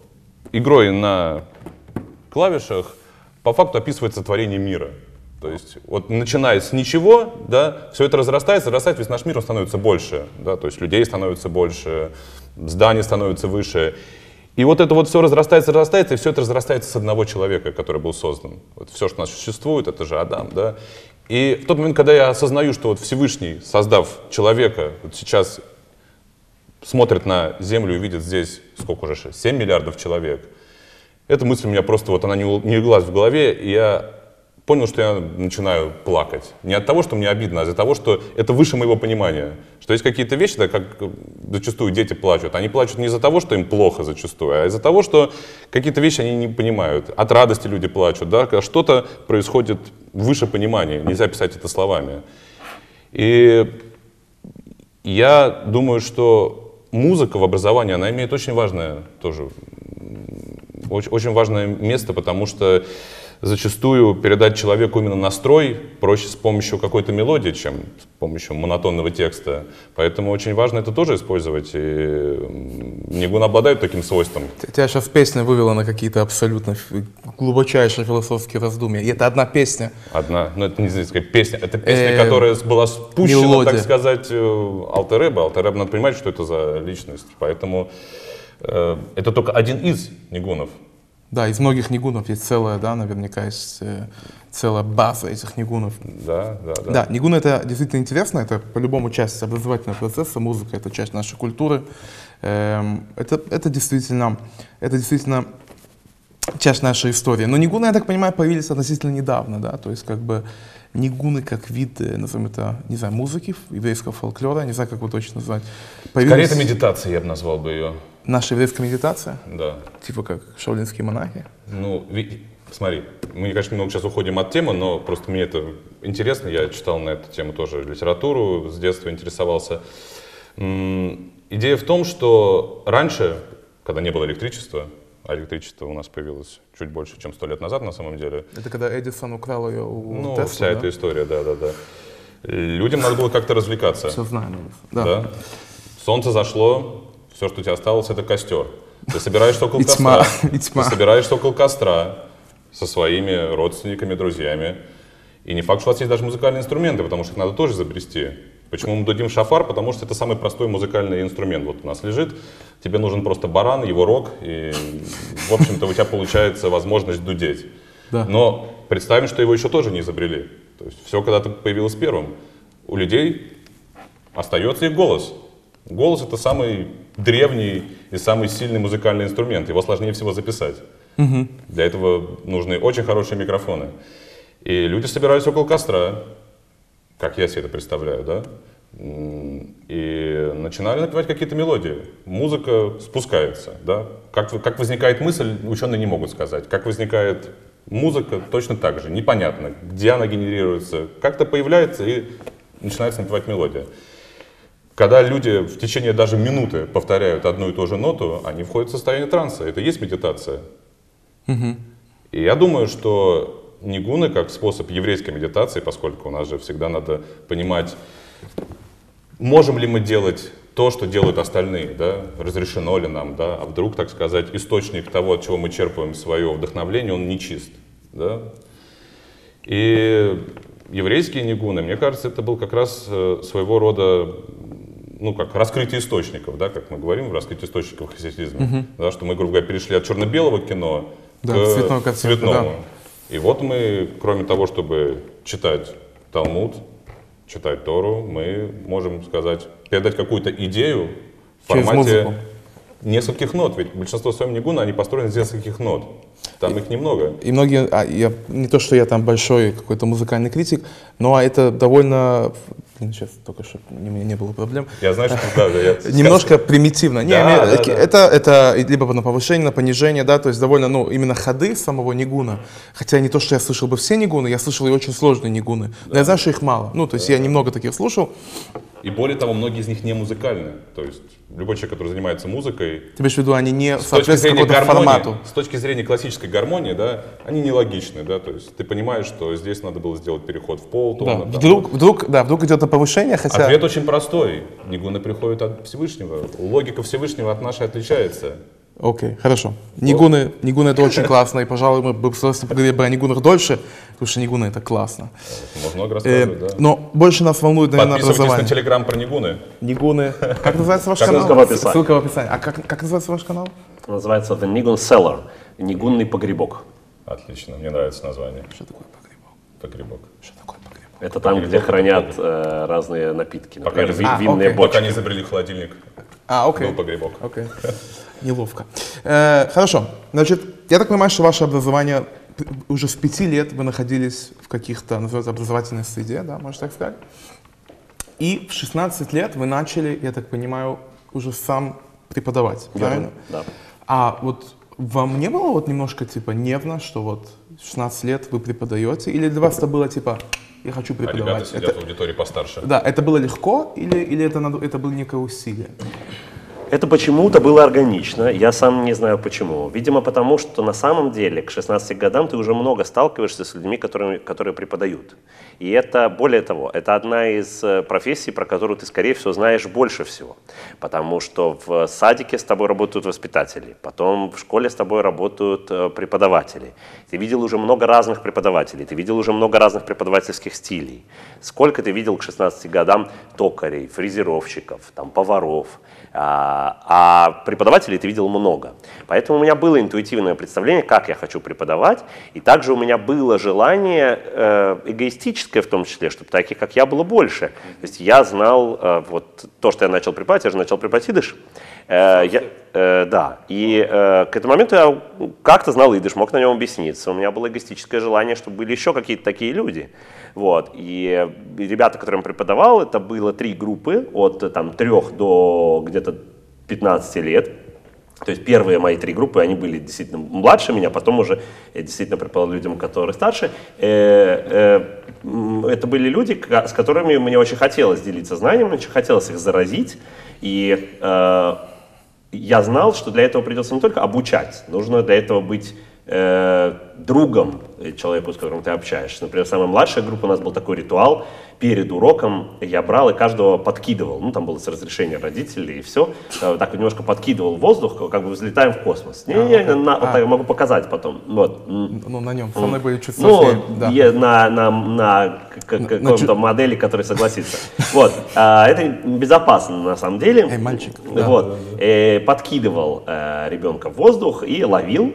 игрой на клавишах по факту описывается творение мира. То есть, вот начиная с ничего, да, все это разрастается, весь наш мир, он становится больше, да, то есть людей становится больше, зданий становится выше. И вот это вот все разрастается, и все это разрастается с одного человека, который был создан. Вот все, что у нас существует, это же Адам, да. И в тот момент, когда я осознаю, что вот Всевышний, создав человека, вот сейчас смотрит на Землю и видит здесь, сколько уже, 7 миллиардов человек, эта мысль у меня просто, вот она не леглась в голове, и я... понял, что я начинаю плакать. Не от того, что мне обидно, а из-за того, что это выше моего понимания. Что есть какие-то вещи, да, как зачастую дети плачут. Они плачут не из-за того, что им плохо зачастую, а из-за того, что какие-то вещи они не понимают. От радости люди плачут, да, когда что-то происходит выше понимания. Нельзя писать это словами. И я думаю, что музыка в образовании, она имеет очень важное место, потому что зачастую передать человеку именно настрой проще с помощью какой-то мелодии, чем с помощью монотонного текста. Поэтому очень важно это тоже использовать. И нигун обладает таким свойством. Тебя сейчас песня вывела на какие-то абсолютно глубочайшие философские раздумья. И это одна песня. Одна. Ну, это нельзя сказать песня. Это песня, которая была спущена, мелодия, так сказать, Альтер Рэба. Альтер Рэба, надо понимать, что это за личность. Поэтому это только один из нигунов. Да, из многих нигунов есть целая, да, наверняка есть целая база этих нигунов. Да. Нигун — это действительно интересно, это по-любому часть образовательного процесса, музыка — это часть нашей культуры. Это действительно часть нашей истории. Но нигуны, я так понимаю, появились относительно недавно, да, то есть как бы нигуны как вид, назовем это, не знаю, музыки, еврейского фольклора, не знаю, как его точно назвать. Появились... Скорее, это медитация, я бы назвал бы ее. Наша еврейская медитация? Да. Типа как шаолинские монахи? Ну, смотри, мы, конечно, немного сейчас уходим от темы, но просто мне это интересно, я читал на эту тему тоже литературу, с детства интересовался. Идея в том, что раньше, когда не было электричества, а электричество у нас появилось чуть больше, чем 100 лет назад, на самом деле. Это когда Эдисон украл ее у Теслы, да? Ну, вся эта история, да. Людям надо было как-то развлекаться. Все знаем, да. Солнце зашло, все, что у тебя осталось, это костер. Ты собираешься около костра. Ты собираешься около костра со своими родственниками, друзьями. И не факт, что у вас есть даже музыкальные инструменты, потому что их надо тоже изобрести. Почему мы дадим шафар? Потому что это самый простой музыкальный инструмент. Вот у нас лежит, тебе нужен просто баран, его рог, и, в общем-то, у тебя получается возможность дудеть. Да. Но представим, что его еще тоже не изобрели. То есть все когда-то появилось первым. У людей остается их голос. Голос — это самый древний и самый сильный музыкальный инструмент. Его сложнее всего записать. Угу. Для этого нужны очень хорошие микрофоны. И люди собирались около костра, как я себе это представляю, да? И начинали напевать какие-то мелодии. Музыка спускается, да? Как возникает мысль, ученые не могут сказать. Как возникает музыка, точно так же, непонятно, где она генерируется. Как-то появляется и начинается напевать мелодия. Когда люди в течение даже минуты повторяют одну и ту же ноту, они входят в состояние транса. Это и есть медитация. Угу. И я думаю, что нигуны как способ еврейской медитации, поскольку у нас же всегда надо понимать, можем ли мы делать то, что делают остальные, да? Разрешено ли нам, да? А вдруг, так сказать, источник того, от чего мы черпаем свое вдохновление, он нечист, да? И еврейские нигуны, мне кажется, это был как раз своего рода, ну, как раскрытие источников, да, как мы говорим в раскрытии источников хасидизма, да, что мы, грубо говоря, перешли от черно-белого кино к цветному. Да. И вот мы, кроме того, чтобы читать Талмуд, читать Тору, мы можем сказать, передать какую-то идею в формате нескольких нот. Ведь большинство своих нигуна, они построены из нескольких нот. Там их немного. И многие, не то, что я там большой какой-то музыкальный критик, но это довольно... Сейчас только что у меня не было проблем. Я знаю, что это немножко примитивно. Это либо на повышение, на понижение, да, то есть довольно, ну, именно ходы самого нигуна. Хотя не то, что я слышал бы все нигуны, я слышал и очень сложные нигуны. Но я знаю, что их мало. Ну, то есть я немного таких слушал. И более того, многие из них не музыкальны. То есть любой человек, который занимается музыкой... Ты имеешь в виду, они не соответствуют какому-то формату? С точки зрения классической гармонии, да, они нелогичны, да, то есть ты понимаешь, что здесь надо было сделать переход в полтона. Да. Вдруг идет на повышение, хотя... Ответ очень простой. Нигуны приходят от Всевышнего. Логика Всевышнего от нашей отличается. Окей, хорошо. Нигуны это очень классно, и, пожалуй, мы бы поговорили бы о нигунах дольше, потому что нигуны это классно. Можно много рассказывать, да. Но больше нас волнует, наверное, образование. Подписывайтесь на телеграм про нигуны. Нигуны. Как называется ваш канал? Ссылка в описании. Ссылка в описании. А как называется ваш канал? Называется The Nigun Cellar. Нигунный погребок. Отлично, мне нравится название. Что такое погребок? Погребок. Что такое погребок? Это там, где хранят разные напитки, например, винные бочки. Пока не изобрели холодильник. Окей. Был погребок. Окей. Неловко. Хорошо. Значит, я так понимаю, что ваше образование, уже с 5 лет вы находились в каких-то, называется, образовательной среде, да, можно так сказать. И в 16 лет вы начали, я так понимаю, уже сам преподавать, правильно? Да. А вот вам не было вот немножко, типа, нервно, что вот 16 лет вы преподаете? Или для вас это было, типа, я хочу преподавать? А ребята сидят в аудитории постарше. Да, это было легко или это было некое усилие? Это почему-то было органично, я сам не знаю почему. Видимо, потому что на самом деле к 16 годам ты уже много сталкиваешься с людьми, которые преподают. И это, более того, это одна из профессий, про которую ты, скорее всего, знаешь больше всего. Потому что в садике с тобой работают воспитатели, потом в школе с тобой работают преподаватели. Ты видел уже много разных преподавателей, ты видел уже много разных преподавательских стилей. Сколько ты видел к 16 годам токарей, фрезеровщиков, там, поваров, а преподавателей ты видел много. Поэтому у меня было интуитивное представление, как я хочу преподавать, и также у меня было желание, эгоистическое в том числе, чтобы таких, как я, было больше. То есть я знал, вот то, что я начал преподавать, я же начал преподавать идиш. Да, и к этому моменту я как-то знал идиш, мог на нем объясниться. У меня было эгоистическое желание, чтобы были еще какие-то такие люди. Вот. И ребята, которым я преподавал, это было 3 группы, от там, 3 до где-то 15 лет. То есть первые мои 3 группы, они были действительно младше меня, потом уже я действительно преподавал людям, которые старше. Это были люди, с которыми мне очень хотелось делиться знаниями, очень хотелось их заразить. И я знал, что для этого придется не только обучать, нужно для этого быть другом человеку, с которым ты общаешься. Например, самая младшая группа, у нас был такой ритуал: перед уроком я брал и каждого подкидывал, ну там было с разрешения родителей и все, так немножко подкидывал воздух, как бы взлетаем в космос. Я могу показать потом. Вот. Ну на нем, со мной будет чуть сложнее. Ну, да. На каком-то модели, который согласится. Вот, это безопасно на самом деле. Эй, мальчик. Вот, подкидывал ребенка в воздух и ловил.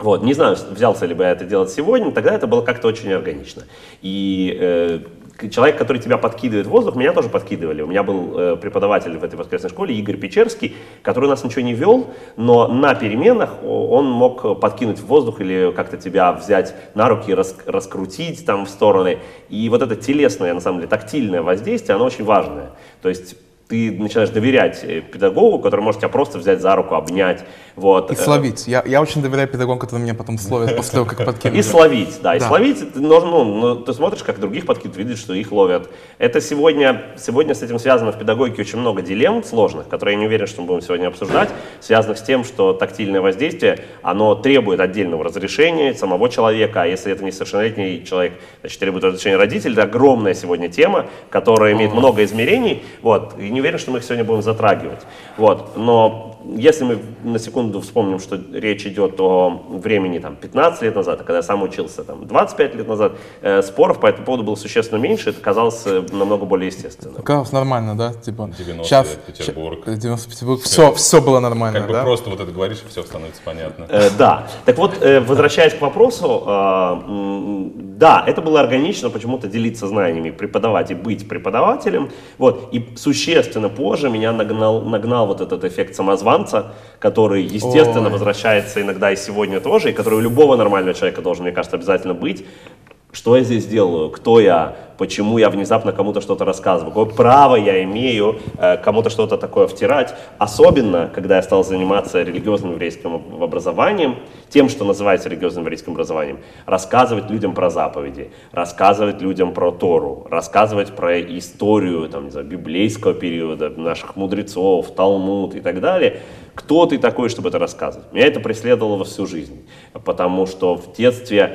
Вот, не знаю, взялся ли бы я это делать сегодня, тогда это было как-то очень органично. И человек, который тебя подкидывает в воздух, меня тоже подкидывали. У меня был преподаватель в этой воскресной школе, Игорь Печерский, который нас ничего не вел, но на переменах он мог подкинуть в воздух или как-то тебя взять на руки, раскрутить там в стороны. И вот это телесное, на самом деле, тактильное воздействие, оно очень важное. То есть ты начинаешь доверять педагогу, который может тебя просто взять за руку, обнять. Вот. И словить. Я очень доверяю педагогам, которые меня потом словят после того, как подкинули. И словить, да. И словить, ну, ты смотришь, как других подкидывают, видишь, что их ловят. Это сегодня с этим связано в педагогике очень много дилемм сложных, которые я не уверен, что мы будем сегодня обсуждать, связанных с тем, что тактильное воздействие, оно требует отдельного разрешения самого человека, а если это несовершеннолетний человек, значит, требует разрешения родителей. Это огромная сегодня тема, которая имеет много измерений. Вот. Не уверен, что мы их сегодня будем затрагивать. Вот. Но если мы на секунду вспомним, что речь идет о времени там, 15 лет назад, а когда я сам учился там, 25 лет назад, споров по этому поводу было существенно меньше, это казалось намного более естественным. Казалось нормально, да? Типа, 90-е Петербург. Все было нормально, как бы, да? Просто вот это говоришь, и все становится понятно. Да. Так вот, возвращаясь к вопросу, да, это было органично почему-то делиться знаниями, преподавать и быть преподавателем. Вот. И существенно позже меня нагнал вот этот эффект самозванца, который, естественно, возвращается иногда и сегодня тоже, и который у любого нормального человека должен, мне кажется, обязательно быть. Что я здесь делаю? Кто я? Почему я внезапно кому-то что-то рассказываю? Какое право я имею кому-то что-то такое втирать? Особенно, когда я стал заниматься религиозным еврейским образованием, тем, что называется религиозным еврейским образованием, рассказывать людям про заповеди, рассказывать людям про Тору, рассказывать про историю там, не знаю, библейского периода, наших мудрецов, Талмуд и так далее. Кто ты такой, чтобы это рассказывать? Меня это преследовало всю жизнь, потому что в детстве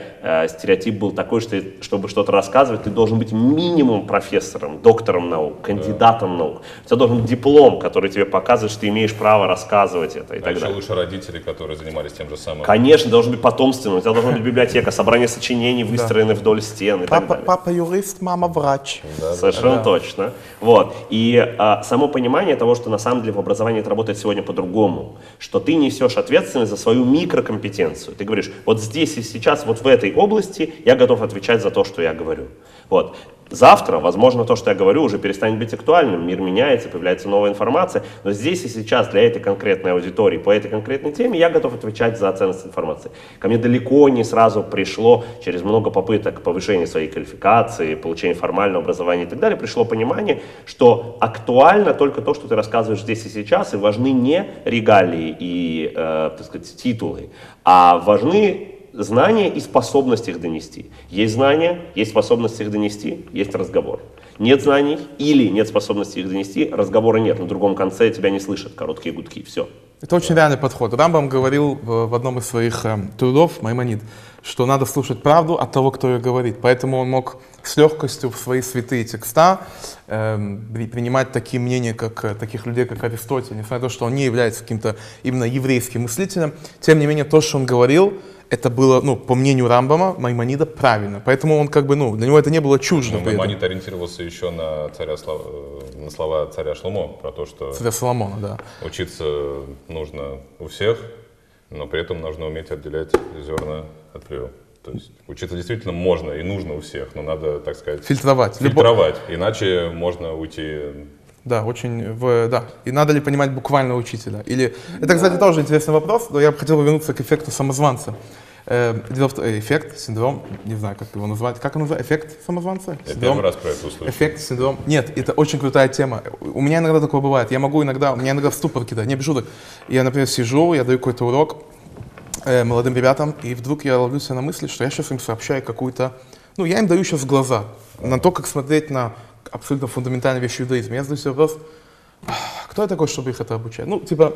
стереотип был такой, что чтобы что-то рассказывать, ты должен быть минимум профессором, доктором наук, кандидатом наук. У тебя должен быть диплом, который тебе показывает, что ты имеешь право рассказывать это и так еще далее. Лучше родители, которые занимались тем же самым. Конечно, должен быть потомственным. У тебя должна быть библиотека, собрание сочинений, выстроены вдоль стен и так далее. Папа юрист, мама врач. Да, совершенно точно. Вот. И само понимание того, что на самом деле в образовании это работает сегодня по-другому, что ты несешь ответственность за свою микрокомпетенцию. Ты говоришь, вот здесь и сейчас, вот в этой области я готов отвечать за то, что я говорю. Вот. Завтра, возможно, то, что я говорю, уже перестанет быть актуальным, мир меняется, появляется новая информация, но здесь и сейчас для этой конкретной аудитории, по этой конкретной теме я готов отвечать за ценность информации. Ко мне далеко не сразу пришло, через много попыток повышения своей квалификации, получения формального образования и так далее, пришло понимание, что актуально только то, что ты рассказываешь здесь и сейчас, и важны не регалии и, так сказать, титулы, а важны знания и способность их донести. Есть знания, есть способность их донести, есть разговор. Нет знаний или нет способности их донести, разговора нет. На другом конце тебя не слышат, короткие гудки, все. Это очень реальный подход. Рамбам говорил в одном из своих трудов, Маймонид, что надо слушать правду от того, кто ее говорит. Поэтому он мог с легкостью в свои святые текста принимать такие мнения, как таких людей, как Аристотель. Несмотря на то, что он не является каким-то именно еврейским мыслителем, тем не менее, то, что он говорил, это было, ну, по мнению Рамбама, Маймонида правильно. Поэтому он как бы, ну, для него это не было чуждо. Маймонид ориентировался еще на слова царя Шломо, про то, что царя Соломона, да. Учиться нужно у всех, но при этом нужно уметь отделять зерна от плевел. То есть учиться действительно можно и нужно у всех, но надо, так сказать, фильтровать, иначе можно уйти. Да, очень, да. И надо ли понимать буквально учителя? Или это, кстати, тоже интересный вопрос, но я бы хотел вернуться к эффекту самозванца. Эффект, синдром, не знаю, как его назвать. Как он называется? Эффект самозванца? Я первый раз про это услышал. Эффект, синдром. Нет, это очень крутая тема. У меня иногда такое бывает. Я могу иногда, у меня иногда в ступор кидать, не без шуток. Я, например, сижу, я даю какой-то урок молодым ребятам, и вдруг я ловлю себя на мысли, что я сейчас им сообщаю какую-то... Ну, я им даю сейчас глаза на то, как смотреть на... абсолютно фундаментальная вещь в иудаизме. Я задаю себе вопрос, кто я такой, чтобы их это обучать? Ну, типа,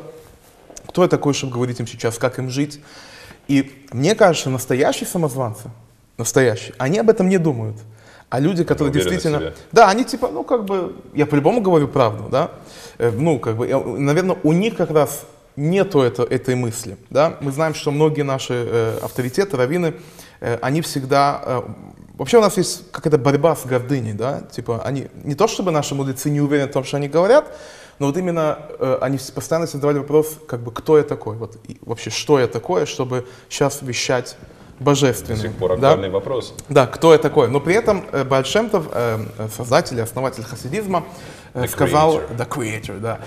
кто я такой, чтобы говорить им сейчас, как им жить? И мне кажется, настоящие самозванцы, настоящие, они об этом не думают. А люди, которые действительно... Да, они типа, ну, как бы, я по-любому говорю правду, да? Ну, как бы, наверное, у них как раз нету этой мысли, да? Мы знаем, что многие наши авторитеты, раввины, они всегда... Вообще у нас есть какая-то борьба с гордыней, да, типа они, не то чтобы наши мудрецы не уверены в том, что они говорят, но вот именно они постоянно задавали вопрос, как бы, кто я такой, вот, и вообще, что я такое, чтобы сейчас вещать божественное. До сих пор актуальный вопрос. Да, кто я такой, но при этом Бааль Шем Тов, создатель и основатель хасидизма, сказал, the creator, да,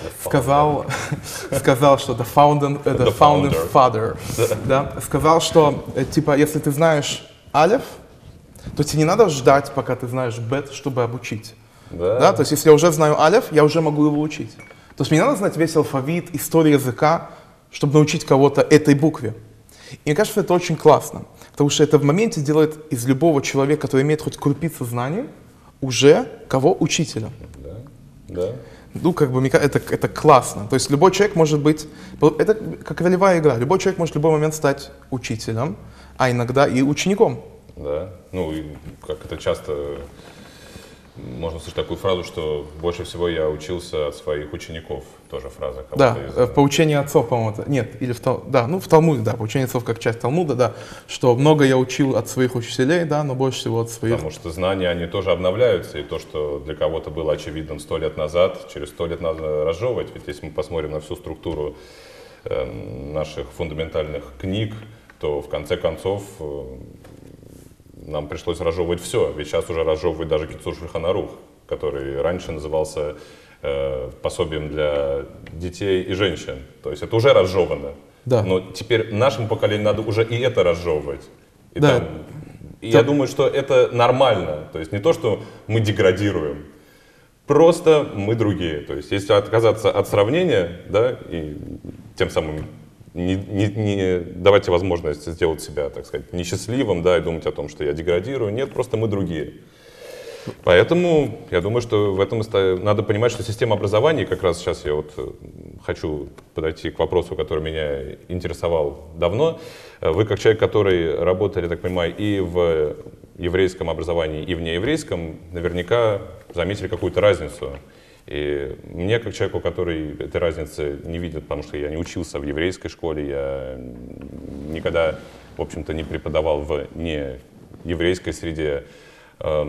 сказал, что the founding father, да, сказал, что, типа, если ты знаешь Алеф, то тебе не надо ждать, пока ты знаешь бет, чтобы обучить. Да. Да? То есть, если я уже знаю алеф, я уже могу его учить. То есть, мне не надо знать весь алфавит, историю языка, чтобы научить кого-то этой букве. И мне кажется, это очень классно, потому что это в моменте делает из любого человека, который имеет хоть крупицу знаний, уже кого? Учителя. Да. Ну, как бы, это классно. То есть, любой человек может быть... Это как ролевая игра. Любой человек может в любой момент стать учителем, а иногда и учеником. Да, ну, и как это часто можно услышать такую фразу, что больше всего я учился от своих учеников, тоже фраза. Да, в поучении отцов, по-моему, нет, или в Талмуде, да, поучение отцов как часть Талмуда, да, что много я учил от своих учителей, да, но больше всего от своих. Потому что знания, они тоже обновляются, и то, что для кого-то было очевидным 100 лет назад, через 100 лет надо разжевывать, ведь если мы посмотрим на всю структуру наших фундаментальных книг, то в конце концов... Нам пришлось разжевывать все, ведь сейчас уже разжевывают даже Кицур Шульхан Арух, который раньше назывался пособием для детей и женщин. То есть это уже разжевано, да. Но теперь нашему поколению надо уже и это разжевывать. И, да. Я думаю, что это нормально, то есть не то, что мы деградируем, просто мы другие. То есть если отказаться от сравнения, да, и тем самым... Не давайте возможность сделать себя, так сказать, несчастливым, да, и думать о том, что я деградирую. Нет, просто мы другие. Поэтому я думаю, что в этом надо понимать, что система образования, как раз сейчас я вот хочу подойти к вопросу, который меня интересовал давно. Вы как человек, который работали, я так понимаю, и в еврейском образовании, и в нееврейском, наверняка заметили какую-то разницу. И мне, как человеку, который этой разницы не видит, потому что я не учился в еврейской школе, я никогда, в общем-то, не преподавал в нееврейской среде. В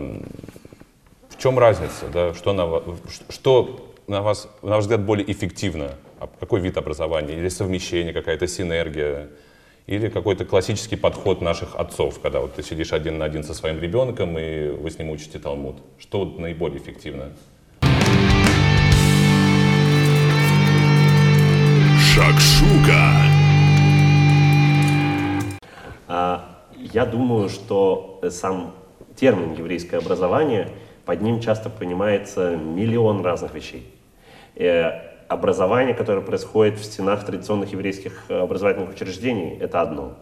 чем разница? Да? Что на ваш взгляд, более эффективно? Какой вид образования? Или совмещение, какая-то синергия? Или какой-то классический подход наших отцов, когда вот ты сидишь один на один со своим ребенком, и вы с ним учите Талмуд? Что наиболее эффективно? Шакшука. Я думаю, что сам термин «еврейское образование», под ним часто понимается миллион разных вещей. Образование, которое происходит в стенах традиционных еврейских образовательных учреждений, это одно.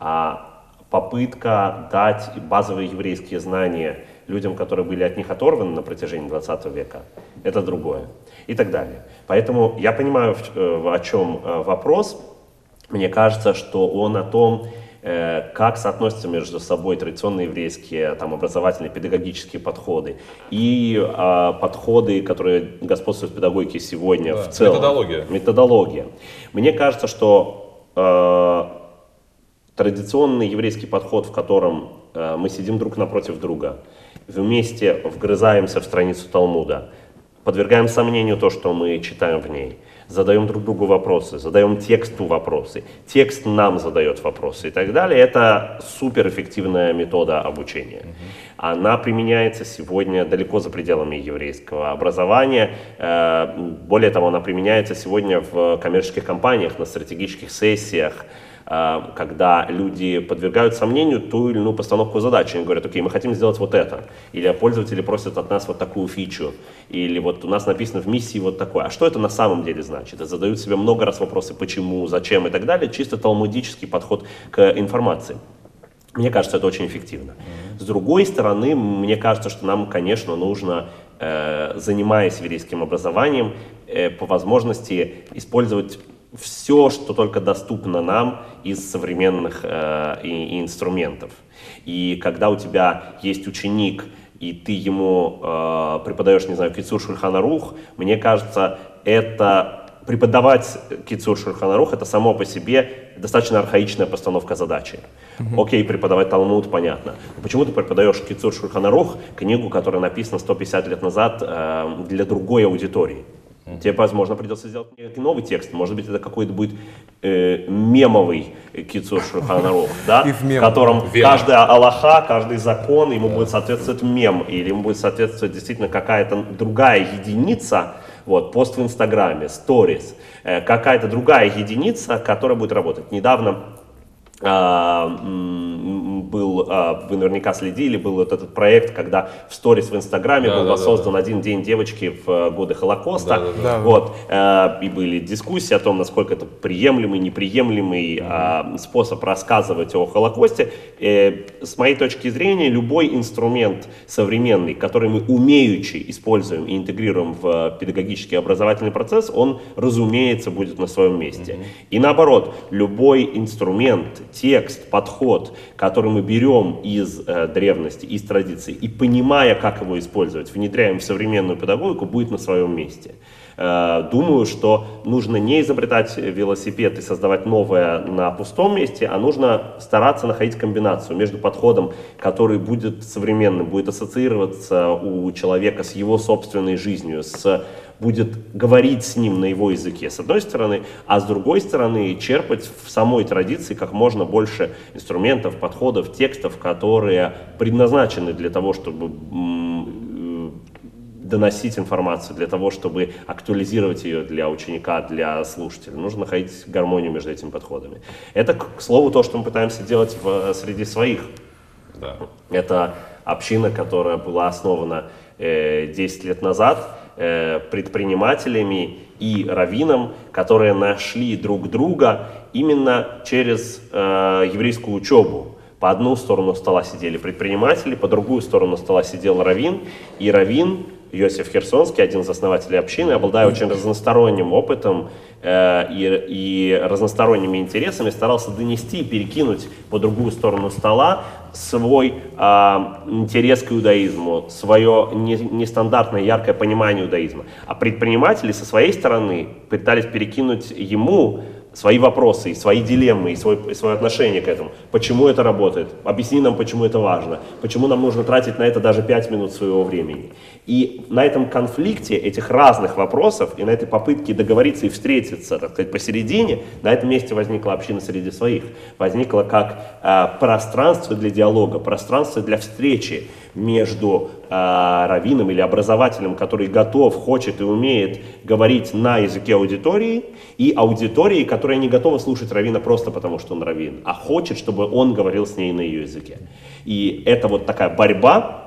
А попытка дать базовые еврейские знания людям, которые были от них оторваны на протяжении 20 века, это другое и так далее. Поэтому я понимаю, о чем вопрос. Мне кажется, что он о том, как соотносятся между собой традиционные еврейские там, образовательные, педагогические подходы и подходы, которые господствуют в педагогике сегодня в целом. Методология. Мне кажется, что традиционный еврейский подход, в котором мы сидим друг напротив друга, вместе вгрызаемся в страницу Талмуда, подвергаем сомнению то, что мы читаем в ней, задаем друг другу вопросы, задаем тексту вопросы, текст нам задает вопросы и так далее. Это суперэффективная метода обучения. Она применяется сегодня далеко за пределами еврейского образования. Более того, она применяется сегодня в коммерческих компаниях, на стратегических сессиях, когда люди подвергают сомнению ту или иную постановку задачи. Они говорят: окей, мы хотим сделать вот это. Или пользователи просят от нас вот такую фичу. Или вот у нас написано в миссии вот такое. А что это на самом деле значит? И задают себе много раз вопросы, почему, зачем и так далее. Чисто талмудический подход к информации. Мне кажется, это очень эффективно. С другой стороны, мне кажется, что нам, конечно, нужно, занимаясь еврейским образованием, по возможности использовать все, что только доступно нам из современных инструментов. И когда у тебя есть ученик, и ты ему преподаешь, не знаю, Кицур Шульхан Арух, мне кажется, это преподавать Кицур Шульхан Арух — это само по себе достаточно архаичная постановка задачи. Окей, преподавать Талмуд, понятно. Почему ты преподаешь Кицур Шульхан Арух, книгу, которая написана 150 лет назад для другой аудитории? Тебе, возможно, придется сделать новый текст, может быть, это какой-то будет мемовый Кицур Шульхан Арух, да? В котором каждая алаха, каждый закон, ему будет соответствовать мем, или ему будет соответствовать действительно какая-то другая единица, вот, пост в Инстаграме, сторис, какая-то другая единица, которая будет работать. Недавно был, вы наверняка следили, был вот этот проект, когда в сторис в Инстаграме был воссоздан один день девочки в годы Холокоста. Вот, и были дискуссии о том, насколько это приемлемый, неприемлемый способ рассказывать о Холокосте. С моей точки зрения, любой инструмент современный, который мы умеючи используем и интегрируем в педагогический образовательный процесс, он, разумеется, будет на своем месте. И наоборот, любой инструмент, текст, подход, который мы берем из древности, из традиции, и, понимая, как его использовать, внедряем в современную педагогику, будет на своем месте. Думаю, что нужно не изобретать велосипед и создавать новое на пустом месте, а нужно стараться находить комбинацию между подходом, который будет современным, будет ассоциироваться у человека с его собственной жизнью, будет говорить с ним на его языке, с одной стороны, а с другой стороны черпать в самой традиции как можно больше инструментов, подходов, текстов, которые предназначены для того, чтобы доносить информацию, для того, чтобы актуализировать ее для ученика, для слушателя. Нужно находить гармонию между этими подходами. Это, к слову, то, что мы пытаемся делать среди своих. Да. Это община, которая была основана 10 лет назад предпринимателями и раввином, которые нашли друг друга именно через еврейскую учебу. По одну сторону стола сидели предприниматели, по другую сторону стола сидел раввин, и раввин Йосиф Херсонский, один из основателей общины, обладая очень разносторонним опытом и разносторонними интересами, старался донести, перекинуть по другую сторону стола свой интерес к иудаизму, свое нестандартное, яркое понимание иудаизма. А предприниматели со своей стороны пытались перекинуть ему свои вопросы, свои дилеммы, свое отношение к этому. Почему это работает? Объясни нам, почему это важно. Почему нам нужно тратить на это даже 5 минут своего времени? И на этом конфликте этих разных вопросов и на этой попытке договориться и встретиться, так сказать, посередине, на этом месте возникла община среди своих. Возникла как пространство для диалога, пространство для встречи между раввином или образователем, который готов, хочет и умеет говорить на языке аудитории, и аудиторией, которая не готова слушать раввина просто потому, что он раввин, а хочет, чтобы он говорил с ней на ее языке. И это вот такая борьба,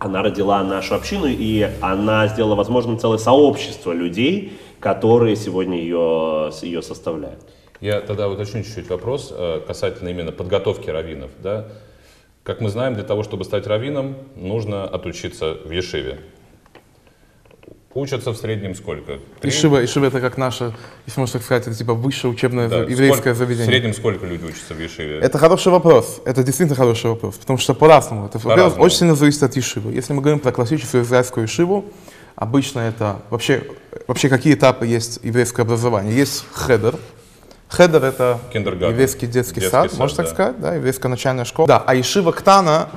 она родила нашу общину, и она сделала возможным целое сообщество людей, которые сегодня ее составляют. Я тогда уточню чуть-чуть вопрос касательно именно подготовки раввинов. Да? Как мы знаем, для того, чтобы стать раввином, нужно отучиться в Ешиве. Учатся в среднем сколько? Ешива это как наша, если можно так сказать, это типа высшее учебное еврейское заведение. В среднем сколько люди учатся в Ешиве? Это хороший вопрос, это действительно хороший вопрос, потому что по-разному. Это, во-первых, очень сильно зависит от Ешивы. Если мы говорим про классическую израильскую Ешиву, обычно это вообще какие этапы есть еврейское образование? Есть хедер. Хедер — это еврейский детский сад, можно так сказать, да, еврейская начальная школа. Да, а ешива Ктана,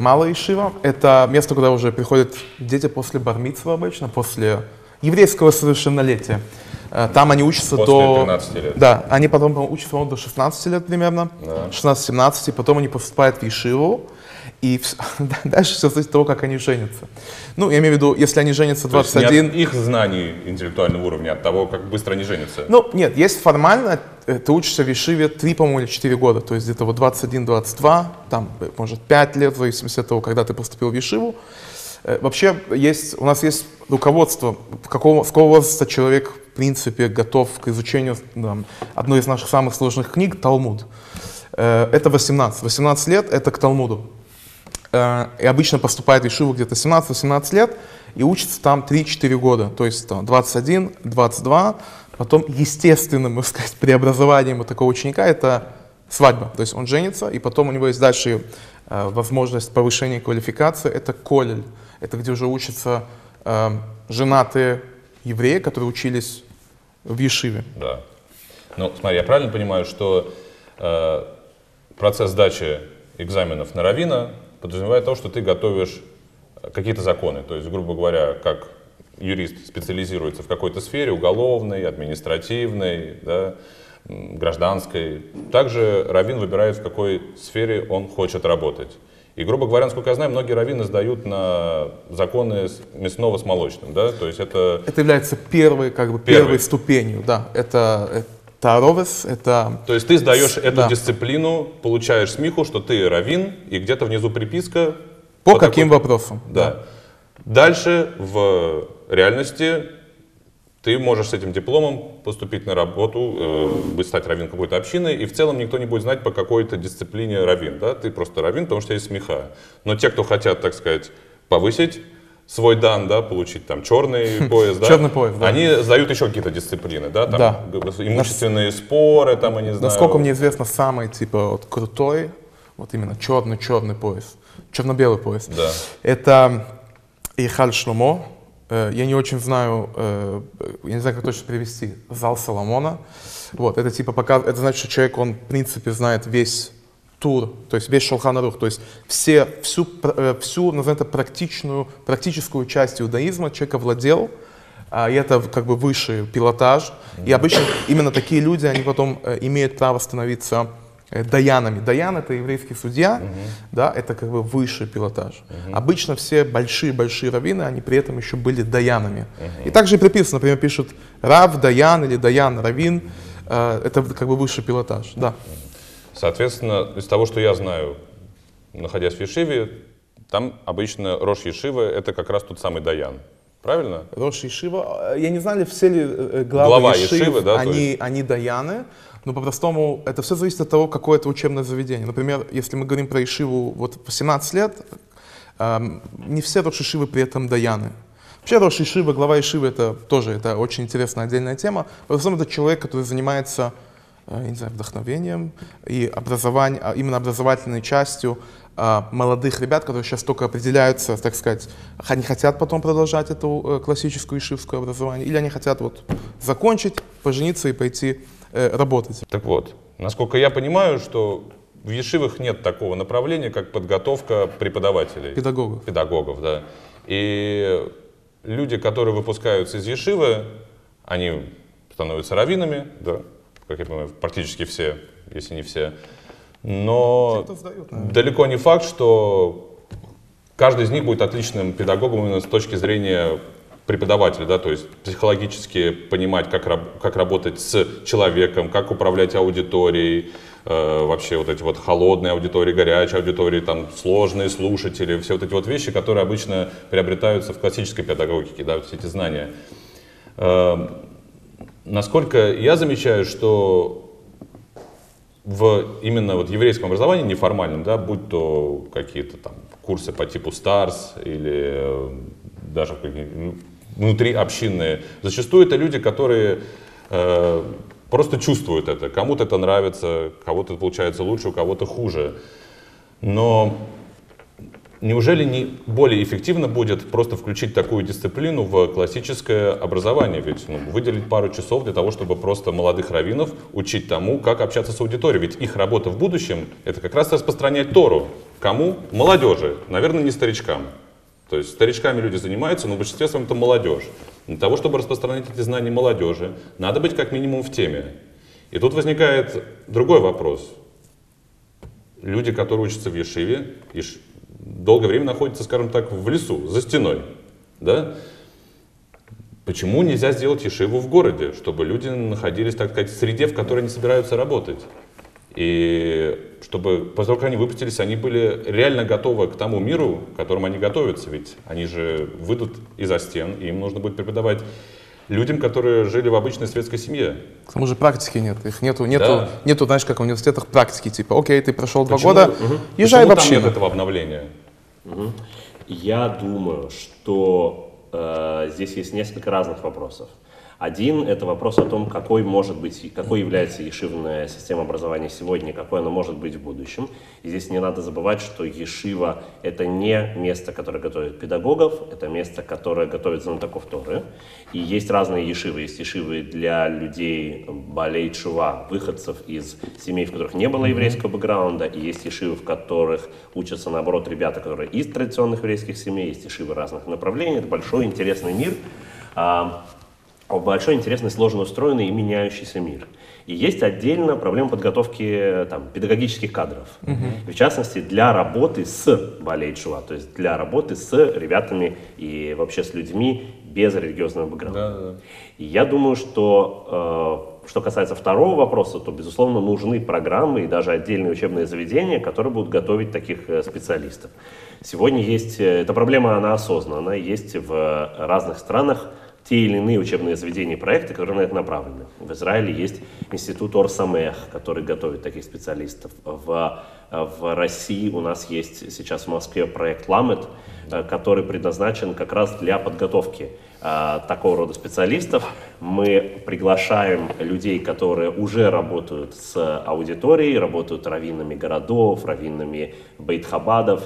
малая ешива, это место, куда уже приходят дети после бар-мицва обычно, после еврейского совершеннолетия. Там они учатся после до... 13 лет. Да, они потом учатся до 16 лет примерно, да. 16-17, потом они поступают в ешиву. И дальше все зависит от того, как они женятся. Ну, я имею в виду, если они женятся 21... То есть не от их знаний интеллектуального уровня, от того, как быстро они женятся? Ну, нет, есть формально, ты учишься в ешиве 3, по-моему, или 4 года, то есть где-то вот 21-22, там, может, 5 лет, в зависимости от того, когда ты поступил в ешиву. Вообще, у нас есть руководство, с какого возраста человек, в принципе, готов к изучению одной из наших самых сложных книг, Талмуд. Это 18. 18 лет — это к Талмуду. И обычно поступает в ешиву где-то 17-18 лет и учится там 3-4 года, то есть 21-22, потом естественным, можно сказать, преобразованием у такого ученика это свадьба, то есть он женится, и потом у него есть дальше возможность повышения квалификации, это колель, это где уже учатся женатые евреи, которые учились в ешиве. Да. Ну, смотри, я правильно понимаю, что процесс сдачи экзаменов на раввина подразумевает то, что ты готовишь какие-то законы, то есть, грубо говоря, как юрист специализируется в какой-то сфере, уголовной, административной, да, гражданской, также раввин выбирает, в какой сфере он хочет работать. И, грубо говоря, насколько я знаю, многие раввины сдают на законы мясного с молочным, да, то есть это... Это является первой ступенью, да, это... Таровес, это... То есть ты сдаешь эту дисциплину, получаешь смеху, что ты раввин, и где-то внизу приписка... По каким вопросам. Да. Дальше в реальности ты можешь с этим дипломом поступить на работу, стать раввин какой-то общины, и в целом никто не будет знать по какой-то дисциплине раввин. Да? Ты просто раввин, потому что есть смеха. Но те, кто хотят, так сказать, повысить... свой дан, да, получить там черный пояс, да? Черный пояс, да. Они сдают еще какие-то дисциплины, да, там, да. Имущественные споры, там, они знают. Насколько мне известно, самый, типа, вот, крутой, вот именно черный пояс, черно-белый пояс, да. Это Ихаль Шломо, я не знаю, как точно перевести, Зал Соломона, вот, это, типа, это значит, что человек, он, в принципе, знает весь тур, то есть весь Шулхан Арух, то есть всю назовем это, практическую часть иудаизма человек овладел, и это как бы высший пилотаж, и обычно именно такие люди, они потом имеют право становиться даянами. Даян — это еврейский судья, да, это как бы высший пилотаж. Обычно все большие раввины, они при этом еще были даянами. И также приписано, например, пишут рав, даян или даян, раввин, это как бы высший пилотаж, да. Соответственно, из того, что я знаю, находясь в ешиве, там обычно рош ешива — это как раз тот самый даян, правильно? Рош ешива, я не знаю, все ли глава ешивы, да, они даяны, но по-простому это все зависит от того, какое это учебное заведение. Например, если мы говорим про ешиву вот по 17 лет, не все рош ешивы при этом даяны. Вообще рош ешива, глава ешивы — это тоже очень интересная отдельная тема. По-простому это человек, который занимается... не знаю, вдохновением и именно образовательной частью молодых ребят, которые сейчас только определяются, так сказать, они хотят потом продолжать эту классическую ешивское образование, или они хотят вот закончить, пожениться и пойти работать. Так вот, насколько я понимаю, что в ешивах нет такого направления, как подготовка преподавателей. Педагогов. Педагогов, да. И люди, которые выпускаются из ешивы, они становятся раввинами, да. Как я понимаю, практически все, если не все. Но далеко не факт, что каждый из них будет отличным педагогом именно с точки зрения преподавателя, да, то есть психологически понимать, как работать с человеком, как управлять аудиторией, вообще вот эти вот холодные аудитории, горячие аудитории, там сложные слушатели, все вот эти вот вещи, которые обычно приобретаются в классической педагогике, да, все эти знания. Насколько я замечаю, что в именно вот еврейском образовании неформальном, да, будь то какие-то там курсы по типу СТАРС или даже внутриобщинные, зачастую это люди, которые просто чувствуют это. Кому-то это нравится, кого-то получается лучше, у кого-то хуже. Но неужели не более эффективно будет просто включить такую дисциплину в классическое образование? Ведь выделить пару часов для того, чтобы просто молодых раввинов учить тому, как общаться с аудиторией. Ведь их работа в будущем — это как раз распространять Тору. Кому? Молодежи. Наверное, не старичкам. То есть старичками люди занимаются, но в большинстве своем это молодежь. Для того, чтобы распространять эти знания молодежи, надо быть как минимум в теме. И тут возникает другой вопрос. Люди, которые учатся в Ешиве, долгое время находятся, скажем так, в лесу, за стеной. Да? Почему нельзя сделать Ешиву в городе, чтобы люди находились, так сказать, в среде, в которой они собираются работать? И чтобы, поскольку они выпустились, они были реально готовы к тому миру, к которому они готовятся. Ведь они же выйдут из-за стен, и им нужно будет преподавать людям, которые жили в обычной светской семье. К тому же практики нет. Их нету, знаешь, как в университетах практики. Типа, окей, ты прошел 2 года, езжай в общину. Почему нет этого обновления? Я думаю, что здесь есть несколько разных вопросов. Один – это вопрос о том, какой является ешивная система образования сегодня, какой она может быть в будущем. И здесь не надо забывать, что ешива – это не место, которое готовит педагогов, это место, которое готовит знатоков Торы. И есть разные ешивы. Есть ешивы для людей балей тшува, выходцев из семей, в которых не было еврейского бэкграунда, и есть ешивы, в которых учатся, наоборот, ребята, которые из традиционных еврейских семей, есть ешивы разных направлений. Это большой интересный мир. Большой, интересный, сложно устроенный и меняющийся мир. И есть отдельно проблема подготовки педагогических кадров. В частности, для работы с балей тшува, то есть для работы с ребятами и вообще с людьми без религиозного бэкграунда. И я думаю, что что касается второго вопроса, то, безусловно, нужны программы и даже отдельные учебные заведения, которые будут готовить таких специалистов. Сегодня есть, эта проблема, она осознанна, она есть в разных странах, те или иные учебные заведения и проекты, которые на это направлены. В Израиле есть институт Ор-Самех, который готовит таких специалистов. В России у нас есть сейчас в Москве проект «Ламед», который предназначен как раз для подготовки такого рода специалистов. Мы приглашаем людей, которые уже работают с аудиторией, работают раввинами городов, раввинами бейт-хабадов,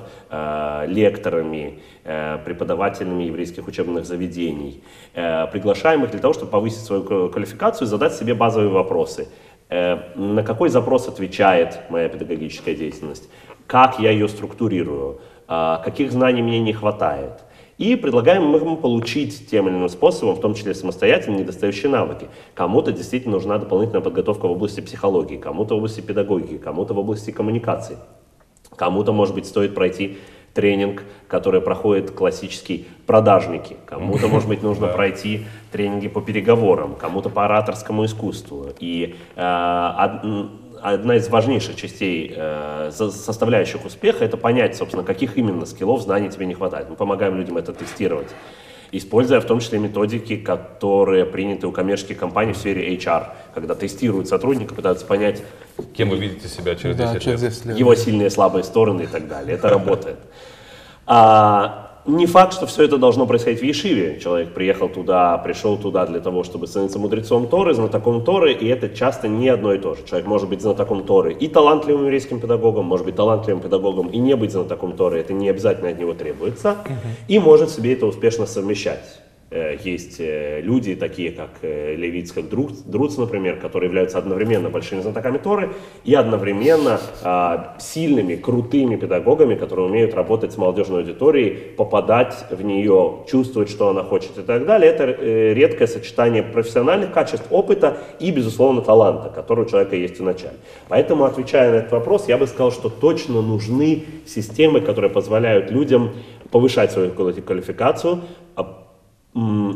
лекторами, преподавателями еврейских учебных заведений. Приглашаем их для того, чтобы повысить свою квалификацию и задать себе базовые вопросы. На какой запрос отвечает моя педагогическая деятельность? Как я ее структурирую? Каких знаний мне не хватает? И предлагаем им получить тем или иным способом, в том числе самостоятельно, недостающие навыки. Кому-то действительно нужна дополнительная подготовка в области психологии, кому-то в области педагогики, кому-то в области коммуникации. Кому-то, может быть, стоит пройти тренинг, который проходит классические продажники. Кому-то, может быть, нужно пройти тренинги по переговорам, кому-то по ораторскому искусству. И одна из важнейших частей, составляющих успеха, это понять, собственно, каких именно скиллов, знаний тебе не хватает. Мы помогаем людям это тестировать, используя в том числе методики, которые приняты у коммерческих компаний в сфере HR, когда тестируют сотрудника, пытаются понять, кем вы видите себя через 10 лет, его сильные и слабые стороны и так далее. Это работает. Не факт, что все это должно происходить в Ешиве. Человек приехал туда, пришел туда для того, чтобы становиться мудрецом Торы, знатоком Торы, и это часто не одно и то же. Человек может быть знатоком Торы и талантливым еврейским педагогом, может быть талантливым педагогом и не быть знатоком Торы, это не обязательно от него требуется, и может себе это успешно совмещать. Есть люди, такие как Левиц, как Друц, например, которые являются одновременно большими знатоками Торы и одновременно сильными, крутыми педагогами, которые умеют работать с молодежной аудиторией, попадать в нее, чувствовать, что она хочет и так далее. Это редкое сочетание профессиональных качеств, опыта и, безусловно, таланта, который у человека есть вначале. Поэтому, отвечая на этот вопрос, я бы сказал, что точно нужны системы, которые позволяют людям повышать свою квалификацию,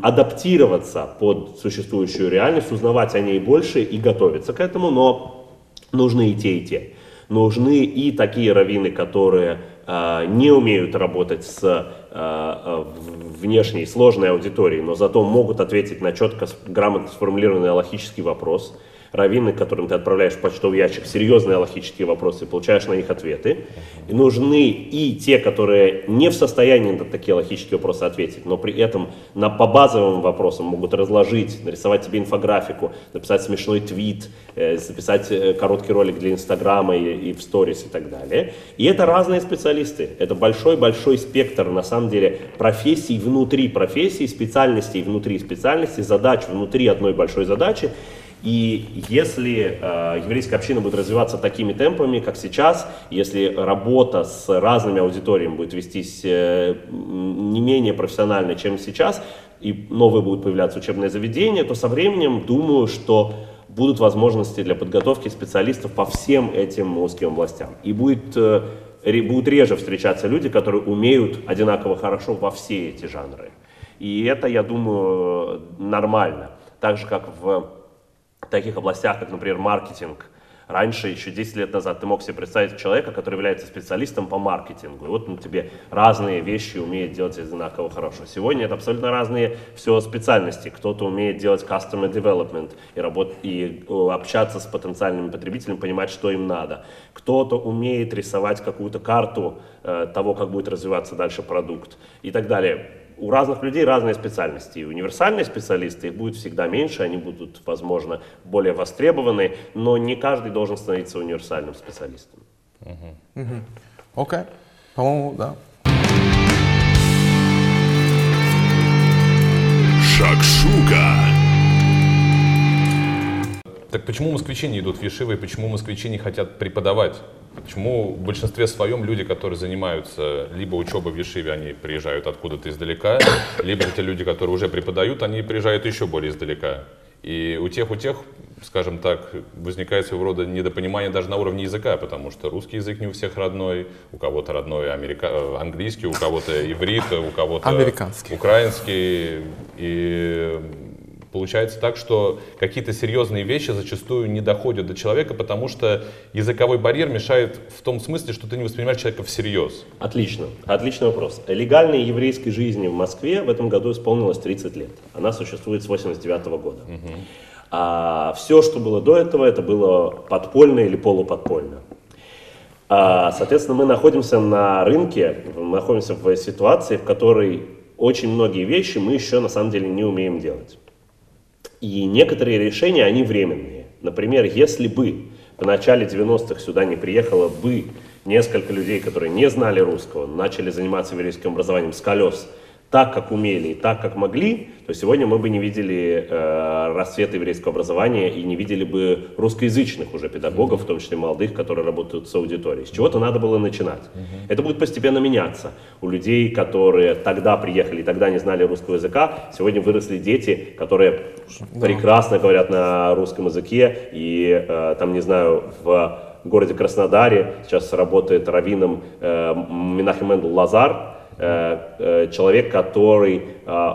адаптироваться под существующую реальность, узнавать о ней больше и готовиться к этому, но нужны и те, и те. Нужны и такие раввины, которые не умеют работать с внешней сложной аудиторией, но зато могут ответить на четко, грамотно сформулированный алахический вопрос. раввины, которым ты отправляешь в почтовый ящик серьезные алахические вопросы, получаешь на них ответы. И нужны и те, которые не в состоянии на такие алахические вопросы ответить, но при этом по базовым вопросам могут разложить, нарисовать тебе инфографику, написать смешной твит, записать короткий ролик для Инстаграма и в сторис и так далее. И это разные специалисты, это большой-большой спектр, на самом деле, профессий внутри профессий, специальностей внутри специальностей, задач внутри одной большой задачи. И если еврейская община будет развиваться такими темпами, как сейчас, если работа с разными аудиториями будет вестись не менее профессионально, чем сейчас, и новые будут появляться учебные заведения, то со временем, думаю, что будут возможности для подготовки специалистов по всем этим узким областям. И будут реже встречаться люди, которые умеют одинаково хорошо во все эти жанры. И это, я думаю, нормально. Так же, как в таких областях, как, например, маркетинг. Раньше, еще 10 лет назад, ты мог себе представить человека, который является специалистом по маркетингу. И вот он тебе разные вещи умеет делать одинаково хорошо. Сегодня это абсолютно разные все специальности. Кто-то умеет делать customer development и общаться с потенциальными потребителями, понимать, что им надо. Кто-то умеет рисовать какую-то карту того, как будет развиваться дальше продукт и так далее. У разных людей разные специальности, и универсальные специалисты, их будет всегда меньше, они будут, возможно, более востребованы, но не каждый должен становиться универсальным специалистом. Окей, по-моему, да. Шакшука. Так почему москвичи не идут в ешивы, почему москвичи не хотят преподавать? Почему в большинстве своем люди, которые занимаются либо учебой в ешиве, они приезжают откуда-то издалека, либо те люди, которые уже преподают, они приезжают еще более издалека. И у тех, скажем так, возникает своего рода недопонимание даже на уровне языка, потому что русский язык не у всех родной, у кого-то родной английский, у кого-то иврит, у кого-то украинский. И получается так, что какие-то серьезные вещи зачастую не доходят до человека, потому что языковой барьер мешает в том смысле, что ты не воспринимаешь человека всерьез. Отлично. Отличный вопрос. Легальной еврейской жизни в Москве в этом году исполнилось 30 лет. Она существует с 1989 года. Угу. А все, что было до этого, это было подпольно или полуподпольно. Соответственно, мы находимся на рынке, мы находимся в ситуации, в которой очень многие вещи мы еще на самом деле не умеем делать. И некоторые решения, они временные. Например, если бы в начале 90-х сюда не приехало бы несколько людей, которые не знали русского, начали заниматься еврейским образованием с колес так, как умели и так, как могли, то сегодня мы бы не видели расцвета еврейского образования и не видели бы русскоязычных уже педагогов, в том числе молодых, которые работают с аудиторией. С чего-то надо было начинать. Это будет постепенно меняться. У людей, которые тогда приехали и тогда не знали русского языка, сегодня выросли дети, которые прекрасно говорят на русском языке и там, не знаю, в городе Краснодаре сейчас работает раввином Менахем Мендел Лазар, человек, который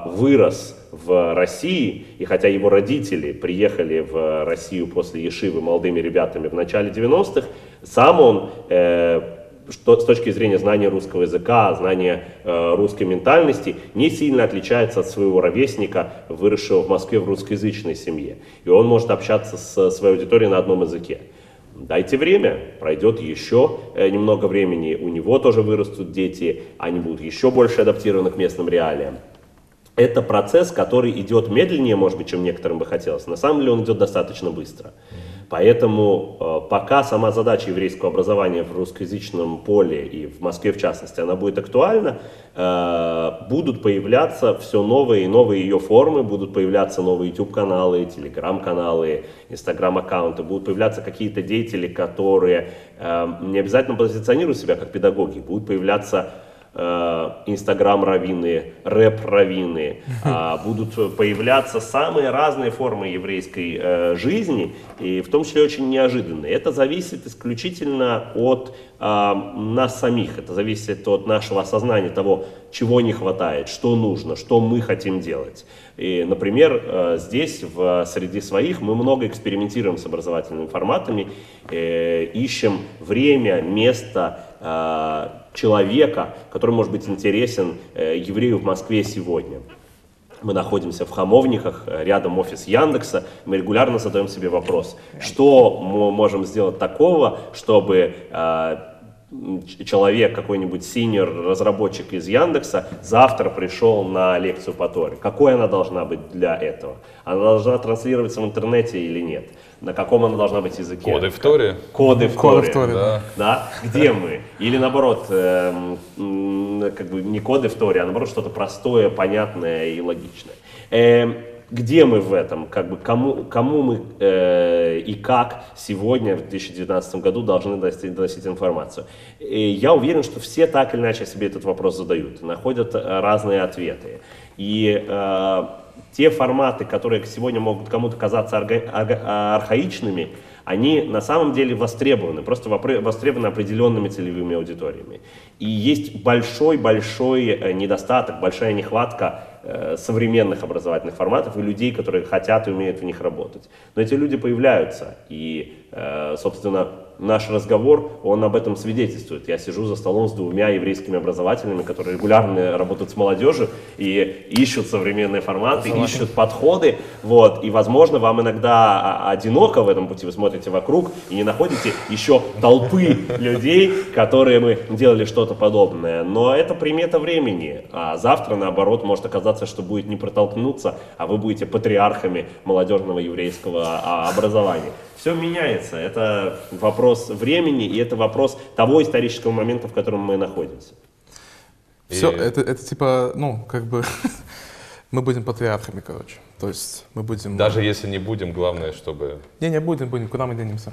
вырос в России, и хотя его родители приехали в Россию после ешивы молодыми ребятами в начале 90-х, сам он с точки зрения знания русского языка, знания русской ментальности, не сильно отличается от своего ровесника, выросшего в Москве в русскоязычной семье. И он может общаться со своей аудиторией на одном языке. Дайте время, пройдет еще немного времени, у него тоже вырастут дети, они будут еще больше адаптированы к местным реалиям. Это процесс, который идет медленнее, может быть, чем некоторым бы хотелось. На самом деле он идет достаточно быстро. Поэтому пока сама задача еврейского образования в русскоязычном поле и в Москве в частности, она будет актуальна, будут появляться все новые и новые ее формы, будут появляться новые YouTube-каналы, телеграм-каналы, Instagram-аккаунты, будут появляться какие-то деятели, которые не обязательно позиционируют себя как педагоги, будут появляться инстаграм-раввины, рэп-раввины, будут появляться самые разные формы еврейской жизни, и в том числе очень неожиданные. Это зависит исключительно от нас самих, это зависит от нашего осознания того, чего не хватает, что нужно, что мы хотим делать. И, например, здесь, среди своих, мы много экспериментируем с образовательными форматами, ищем время, место, человека, который может быть интересен еврею в Москве сегодня. Мы находимся в Хамовниках, рядом офис Яндекса. Мы регулярно задаем себе вопрос, что мы можем сделать такого, чтобы человек, какой-нибудь синьор, разработчик из Яндекса, завтра пришел на лекцию по Торе. Какой она должна быть для этого? Она должна транслироваться в интернете или нет? На каком она должна быть языке? Коды в Торе? Коды в Торе. Да. Где мы? Или наоборот, как бы не коды в Торе, а наоборот что-то простое, понятное и логичное. Где мы в этом, как бы кому мы и как сегодня, в 2019 году, должны доносить информацию. И я уверен, что все так или иначе себе этот вопрос задают, находят разные ответы. И те форматы, которые сегодня могут кому-то казаться архаичными, они на самом деле востребованы, просто востребованы определенными целевыми аудиториями. И есть большой-большой недостаток, большая нехватка современных образовательных форматов и людей, которые хотят и умеют в них работать. Но эти люди появляются, и, собственно, наш разговор, он об этом свидетельствует. Я сижу за столом с двумя еврейскими образователями, которые регулярно работают с молодежью и ищут современные форматы, ищут подходы. Вот. И, возможно, вам иногда одиноко в этом пути, вы смотрите вокруг и не находите еще толпы людей, которые мы делали что-то подобное. Но это примета времени. А завтра, наоборот, может оказаться, что будет не протолкнуться, а вы будете патриархами молодежного еврейского образования. Все меняется. Это вопрос времени, и это вопрос того исторического момента, в котором мы находимся. Все, это типа, ну, как бы, мы будем патриархами, короче. То есть мы будем... Даже если не будем, главное, чтобы... Не, будем, куда мы денемся.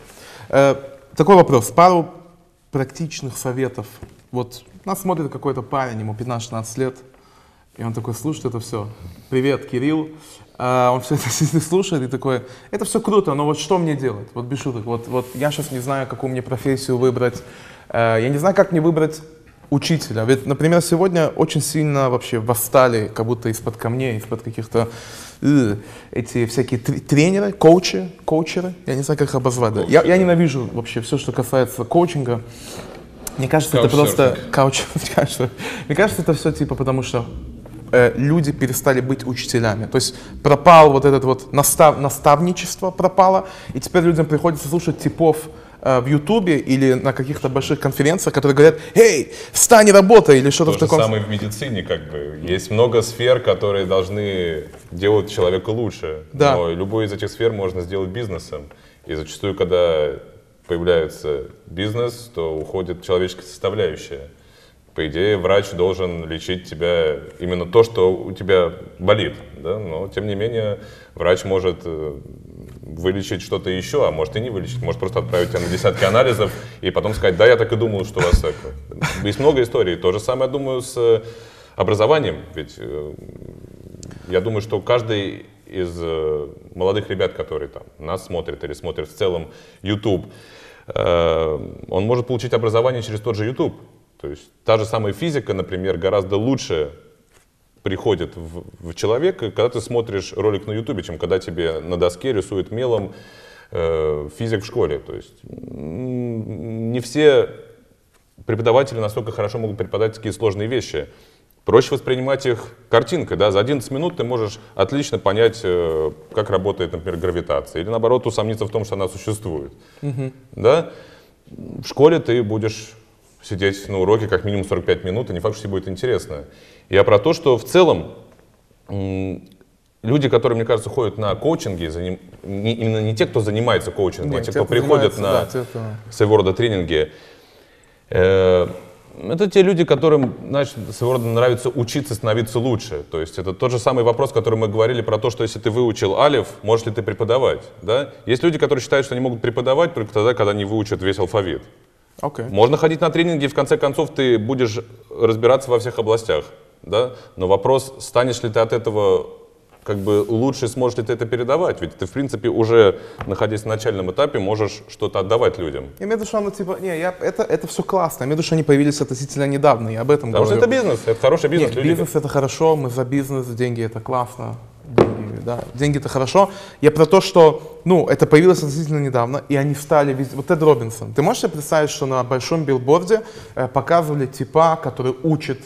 Такой вопрос. Пару практичных советов. Вот нас смотрит какой-то парень, ему 15-16 лет, и он такой слушает это все. Привет, Кирилл. Он все это слушает и такой, это все круто, но вот что мне делать? Вот без шуток, вот я сейчас не знаю, какую мне профессию выбрать, я не знаю, как мне выбрать учителя. Ведь, например, сегодня очень сильно вообще восстали, как будто из-под камней, из-под каких-то эти всякие тренеры, коучеры, я не знаю, как их обозвать. Да. Я ненавижу вообще все, что касается коучинга. Мне кажется, это просто каучсерфинг. Мне кажется, это все типа, потому что люди перестали быть учителями. То есть пропал вот этот вот наставничество пропало, и теперь людям приходится слушать типов в Ютубе или на каких-то больших конференциях, которые говорят, эй, встань и работай, или что-то в таком... То же самое в медицине, как бы. Есть много сфер, которые должны делать человека лучше. Да. Но любую из этих сфер можно сделать бизнесом. И зачастую, когда появляется бизнес, то уходит человеческая составляющая. По идее, врач должен лечить тебя именно то, что у тебя болит, да? Но, тем не менее, врач может вылечить что-то еще, а может и не вылечить, может просто отправить тебя на десятки анализов и потом сказать, да, я так и думал, что у вас так. Есть много историй, то же самое, я думаю, с образованием, ведь я думаю, что каждый из молодых ребят, которые там нас смотрят или смотрят в целом YouTube, он может получить образование через тот же YouTube. То есть та же самая физика, например, гораздо лучше приходит в человека, когда ты смотришь ролик на YouTube, чем когда тебе на доске рисует мелом физик в школе. То есть не все преподаватели настолько хорошо могут преподать такие сложные вещи. Проще воспринимать их картинкой, да, за 11 минут ты можешь отлично понять, как работает, например, гравитация, или наоборот усомниться в том, что она существует. Да? В школе ты будешь сидеть на уроке как минимум 45 минут, и не факт, что тебе будет интересно. Я про то, что в целом люди, которые, мне кажется, ходят на коучинги, именно не те, кто занимается коучингом, а те, кто приходят на своего рода тренинги, это те люди, которым, значит, своего рода нравится учиться, становиться лучше. То есть это тот же самый вопрос, который мы говорили про то, что если ты выучил алиф, можешь ли ты преподавать? Да? Есть люди, которые считают, что они могут преподавать только тогда, когда они выучат весь алфавит. Okay. Можно ходить на тренинги, и в конце концов ты будешь разбираться во всех областях. Да? Но вопрос, станешь ли ты от этого как бы лучше, сможешь ли ты это передавать? Ведь ты, в принципе, уже, находясь на начальном этапе, можешь что-то отдавать людям. Я имею в виду, что оно, типа, это все классно. Я имею в виду, что они появились относительно недавно, я об этом говорю. Потому что это бизнес, это хороший бизнес. Нет, бизнес — это хорошо, мы за бизнес, деньги — это классно. Да, деньги — это хорошо. Я про то, что, ну, это появилось относительно недавно, и они встали везде. Вот Тед Робинсон. Ты можешь себе представить, что на большом билборде показывали типа, который учит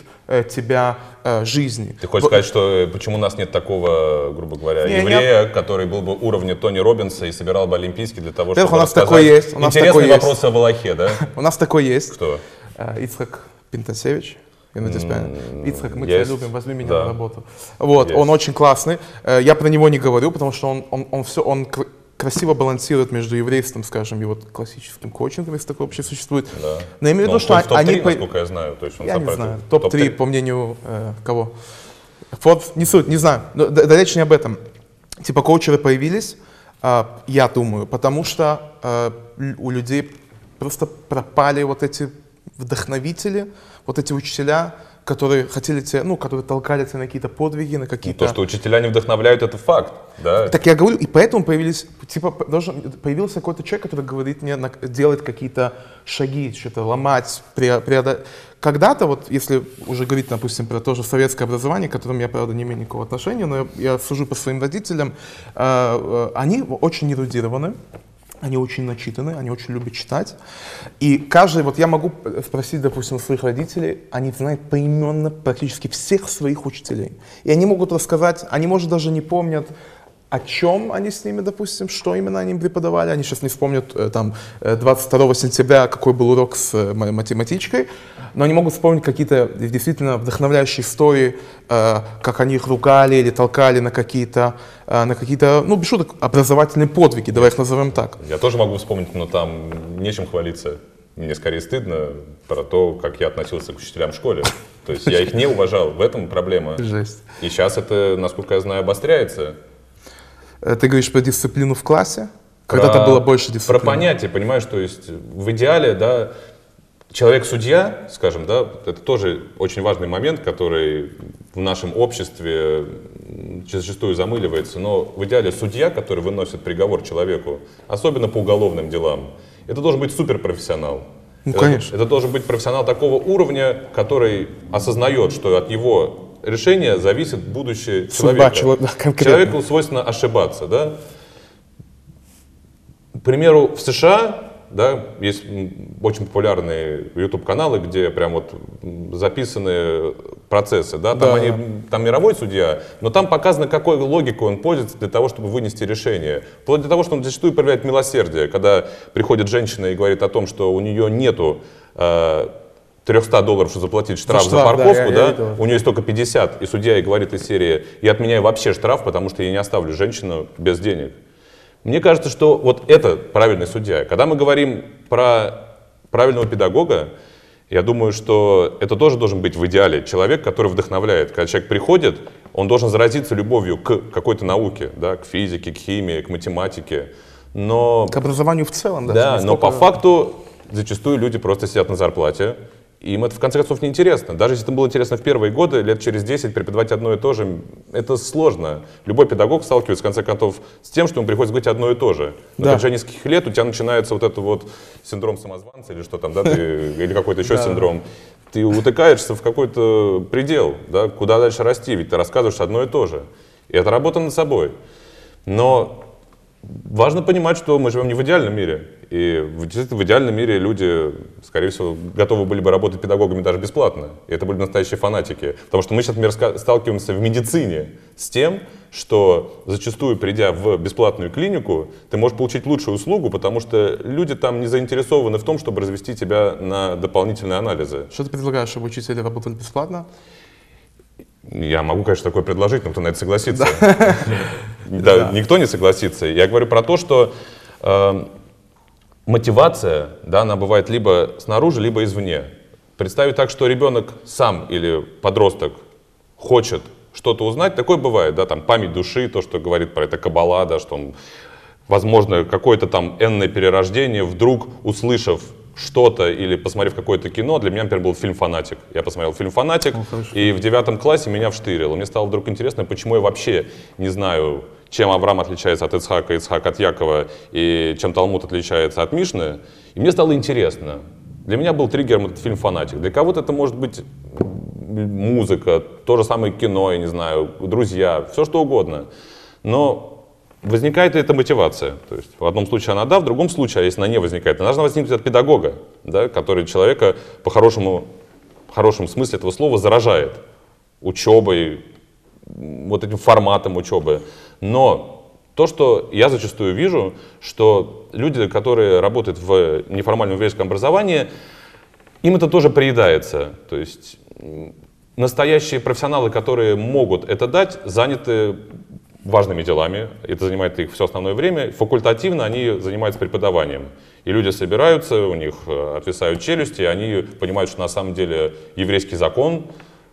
тебя жизни. Ты хочешь сказать, что почему у нас нет такого, грубо говоря, еврея, который был бы уровня Тони Роббинса и собирал бы олимпийский для того, чтобы у нас такой есть. Интересный вопрос о Валахе, да? У нас такой есть. Кто? Ицхак Пинтасевич. Ицхак, мы тебя любим, возьми меня на работу. Вот, он очень классный. Я про него не говорю, потому что он красиво балансирует между еврейством, скажем, и вот классическим коучингом, если такое вообще существует. Да. Но я имею в виду, что они... топ-3, насколько я знаю. То есть он не знаю. Топ-3, по мнению кого? Вот, не суть, не знаю. Но, да, речь не об этом. Типа коучеры появились, я думаю, потому что у людей просто пропали вот эти вдохновители, вот эти учителя, которые хотели тебя, ну, которые толкали тебя на какие-то подвиги, на какие-то... Ну, то, что учителя не вдохновляют, это факт, да? Так я говорю, и поэтому появились, типа, появился какой-то человек, который говорит мне, делает какие-то шаги, что-то ломать, преодолевать. Когда-то, вот, если уже говорить, допустим, про то же советское образование, к которому я, правда, не имею никакого отношения, но я сужу по своим родителям, они очень эрудированы. Они очень начитаны, они очень любят читать. И каждый, вот я могу спросить, допустим, своих родителей, они знают поименно практически всех своих учителей. И они могут рассказать, они, может, даже не помнят, о чем они с ними, допустим, что именно они им преподавали. Они сейчас не вспомнят, там, 22 сентября, какой был урок с математичкой, но они могут вспомнить какие-то действительно вдохновляющие истории, как они их ругали или толкали на какие-то, ну, без шуток, образовательные подвиги, давай их назовем так. Я тоже могу вспомнить, но там нечем хвалиться. Мне скорее стыдно про то, как я относился к учителям в школе. То есть я их не уважал, в этом проблема. Жесть. И сейчас это, насколько я знаю, обостряется. Ты говоришь про дисциплину в классе? Когда-то было больше дисциплины. Про понятие, понимаешь, то есть в идеале, да, человек-судья, скажем, да, это тоже очень важный момент, который в нашем обществе зачастую замыливается, но в идеале судья, который выносит приговор человеку, особенно по уголовным делам, это должен быть суперпрофессионал. Ну, конечно. Это должен быть профессионал такого уровня, который осознает, что от его решение зависит будущее человека. Человеку свойственно ошибаться, да? К примеру, в США, да, есть очень популярные YouTube-каналы, где прям вот записаны процессы, да? Там, да. Они, там мировой судья, но там показано, какой логикой он пользуется для того, чтобы вынести решение. Вплоть до того, что он зачастую проявляет милосердие, когда приходит женщина и говорит о том, что у нее нету $300, чтобы заплатить штраф за парковку, да, у нее есть только 50, и судья ей говорит из серии: я отменяю вообще штраф, потому что я не оставлю женщину без денег. Мне кажется, что вот это правильный судья. Когда мы говорим про правильного педагога, я думаю, что это тоже должен быть в идеале человек, который вдохновляет. Когда человек приходит, он должен заразиться любовью к какой-то науке, да, к физике, к химии, к математике. Но... к образованию в целом. Да, но по факту зачастую люди просто сидят на зарплате. Им это, в конце концов, неинтересно. Даже если это было интересно в первые годы, лет через 10 преподавать одно и то же, это сложно. Любой педагог сталкивается, в конце концов, с тем, что ему приходится говорить одно и то же. На протяжении нескольких лет у тебя начинается вот этот вот синдром самозванца или что там, да, или какой-то еще синдром. Ты утыкаешься в какой-то предел, да, куда дальше расти, ведь ты рассказываешь одно и то же. И это работа над собой. Но важно понимать, что мы живем не в идеальном мире. И в идеальном мире люди, скорее всего, готовы были бы работать педагогами даже бесплатно. И это были бы настоящие фанатики. Потому что мы сейчас, например, сталкиваемся в медицине с тем, что зачастую, придя в бесплатную клинику, ты можешь получить лучшую услугу, потому что люди там не заинтересованы в том, чтобы развести тебя на дополнительные анализы. Что ты предлагаешь, чтобы учители работали бесплатно? Я могу, конечно, такое предложить, но кто на это согласится? Да, никто не согласится. Я говорю про то, что мотивация, да, она бывает либо снаружи, либо извне. Представить так, что ребенок сам или подросток хочет что-то узнать, такое бывает, да, там память души, то, что говорит про это каббала, да, что он, возможно, какое-то там энное перерождение, вдруг услышав что-то или посмотрев какое-то кино. Для меня, например, был фильм «Фанатик». Я посмотрел фильм «Фанатик», и в 9 классе меня вштырило. Мне стало вдруг интересно, почему я вообще не знаю, чем Авраам отличается от Ицхака, Ицхак от Якова, и чем Талмуд отличается от Мишны. И мне стало интересно. Для меня был триггером этот фильм «Фанатик». Для кого-то это может быть музыка, то же самое кино, я не знаю, друзья, все что угодно. Но возникает ли эта мотивация? То есть в одном случае она да, в другом случае, а если она не возникает, она должна возникнуть от педагога, да, который человека по-хорошему в хорошем смысле этого слова заражает учебой, вот этим форматом учебы. Но то, что я зачастую вижу, что люди, которые работают в неформальном еврейском образовании, им это тоже приедается. То есть настоящие профессионалы, которые могут это дать, заняты важными делами, это занимает их все основное время, факультативно они занимаются преподаванием. И люди собираются, у них отвисают челюсти, они понимают, что на самом деле еврейский закон,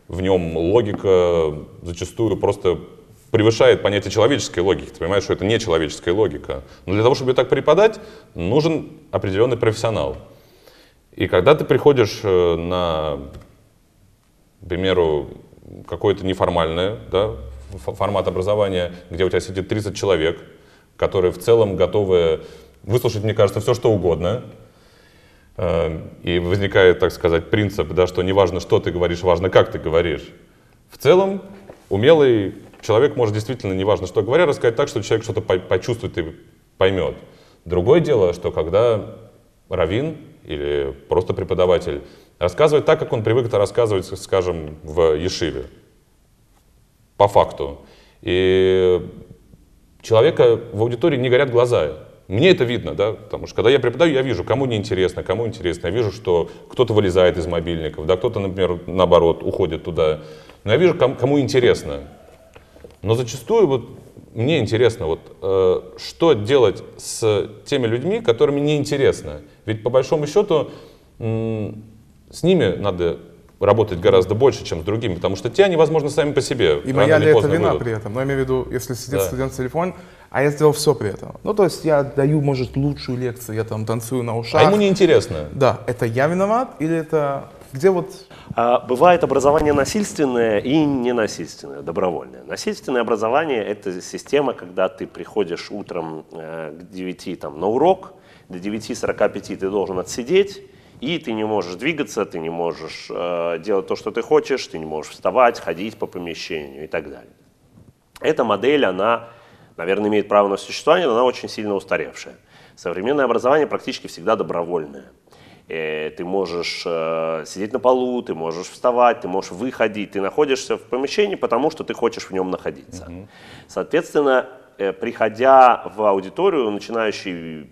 в нем логика зачастую просто превышает понятие человеческой логики. Ты понимаешь, что это не человеческая логика. Но для того, чтобы ее так преподать, нужен определенный профессионал. И когда ты приходишь на, к примеру, какое-то неформальное, да, формат образования, где у тебя сидит 30 человек, которые в целом готовы выслушать, мне кажется, все, что угодно. И возникает, так сказать, принцип, да, что не важно, что ты говоришь, важно, как ты говоришь. В целом, умелый человек может действительно, не важно, что говоря, рассказать так, что человек что-то почувствует и поймет. Другое дело, что когда раввин или просто преподаватель рассказывает так, как он привык это рассказывать, скажем, в ешиве, по факту, и человека в аудитории не горят глаза. Мне это видно, да, потому что когда я преподаю, я вижу, кому неинтересно, кому интересно. Я вижу, что кто-то вылезает из мобильников, да, кто-то, например, наоборот, уходит туда. Но я вижу, кому интересно. Но зачастую вот мне интересно, вот, что делать с теми людьми, которыми неинтересно. Ведь по большому счету с ними надо работать гораздо больше, чем с другими, потому что те, они, возможно, сами по себе. И моя ли это вина при этом? Но я имею в виду, если сидит студент в телефоне, а я сделал все при этом. Ну, то есть я даю, может, лучшую лекцию, я там танцую на ушах. А ему неинтересно. Да. Это я виноват или это... Где вот... Бывает образование насильственное и ненасильственное, добровольное. Насильственное образование — это система, когда ты приходишь утром к 9 там, на урок, до 9:45 ты должен отсидеть, и ты не можешь двигаться, ты не можешь делать то, что ты хочешь, ты не можешь вставать, ходить по помещению и так далее. Эта модель, она, наверное, имеет право на существование, но она очень сильно устаревшая. Современное образование практически всегда добровольное. Ты можешь сидеть на полу, ты можешь вставать, ты можешь выходить, ты находишься в помещении, потому что ты хочешь в нем находиться. Mm-hmm. Соответственно, приходя в аудиторию, начинающий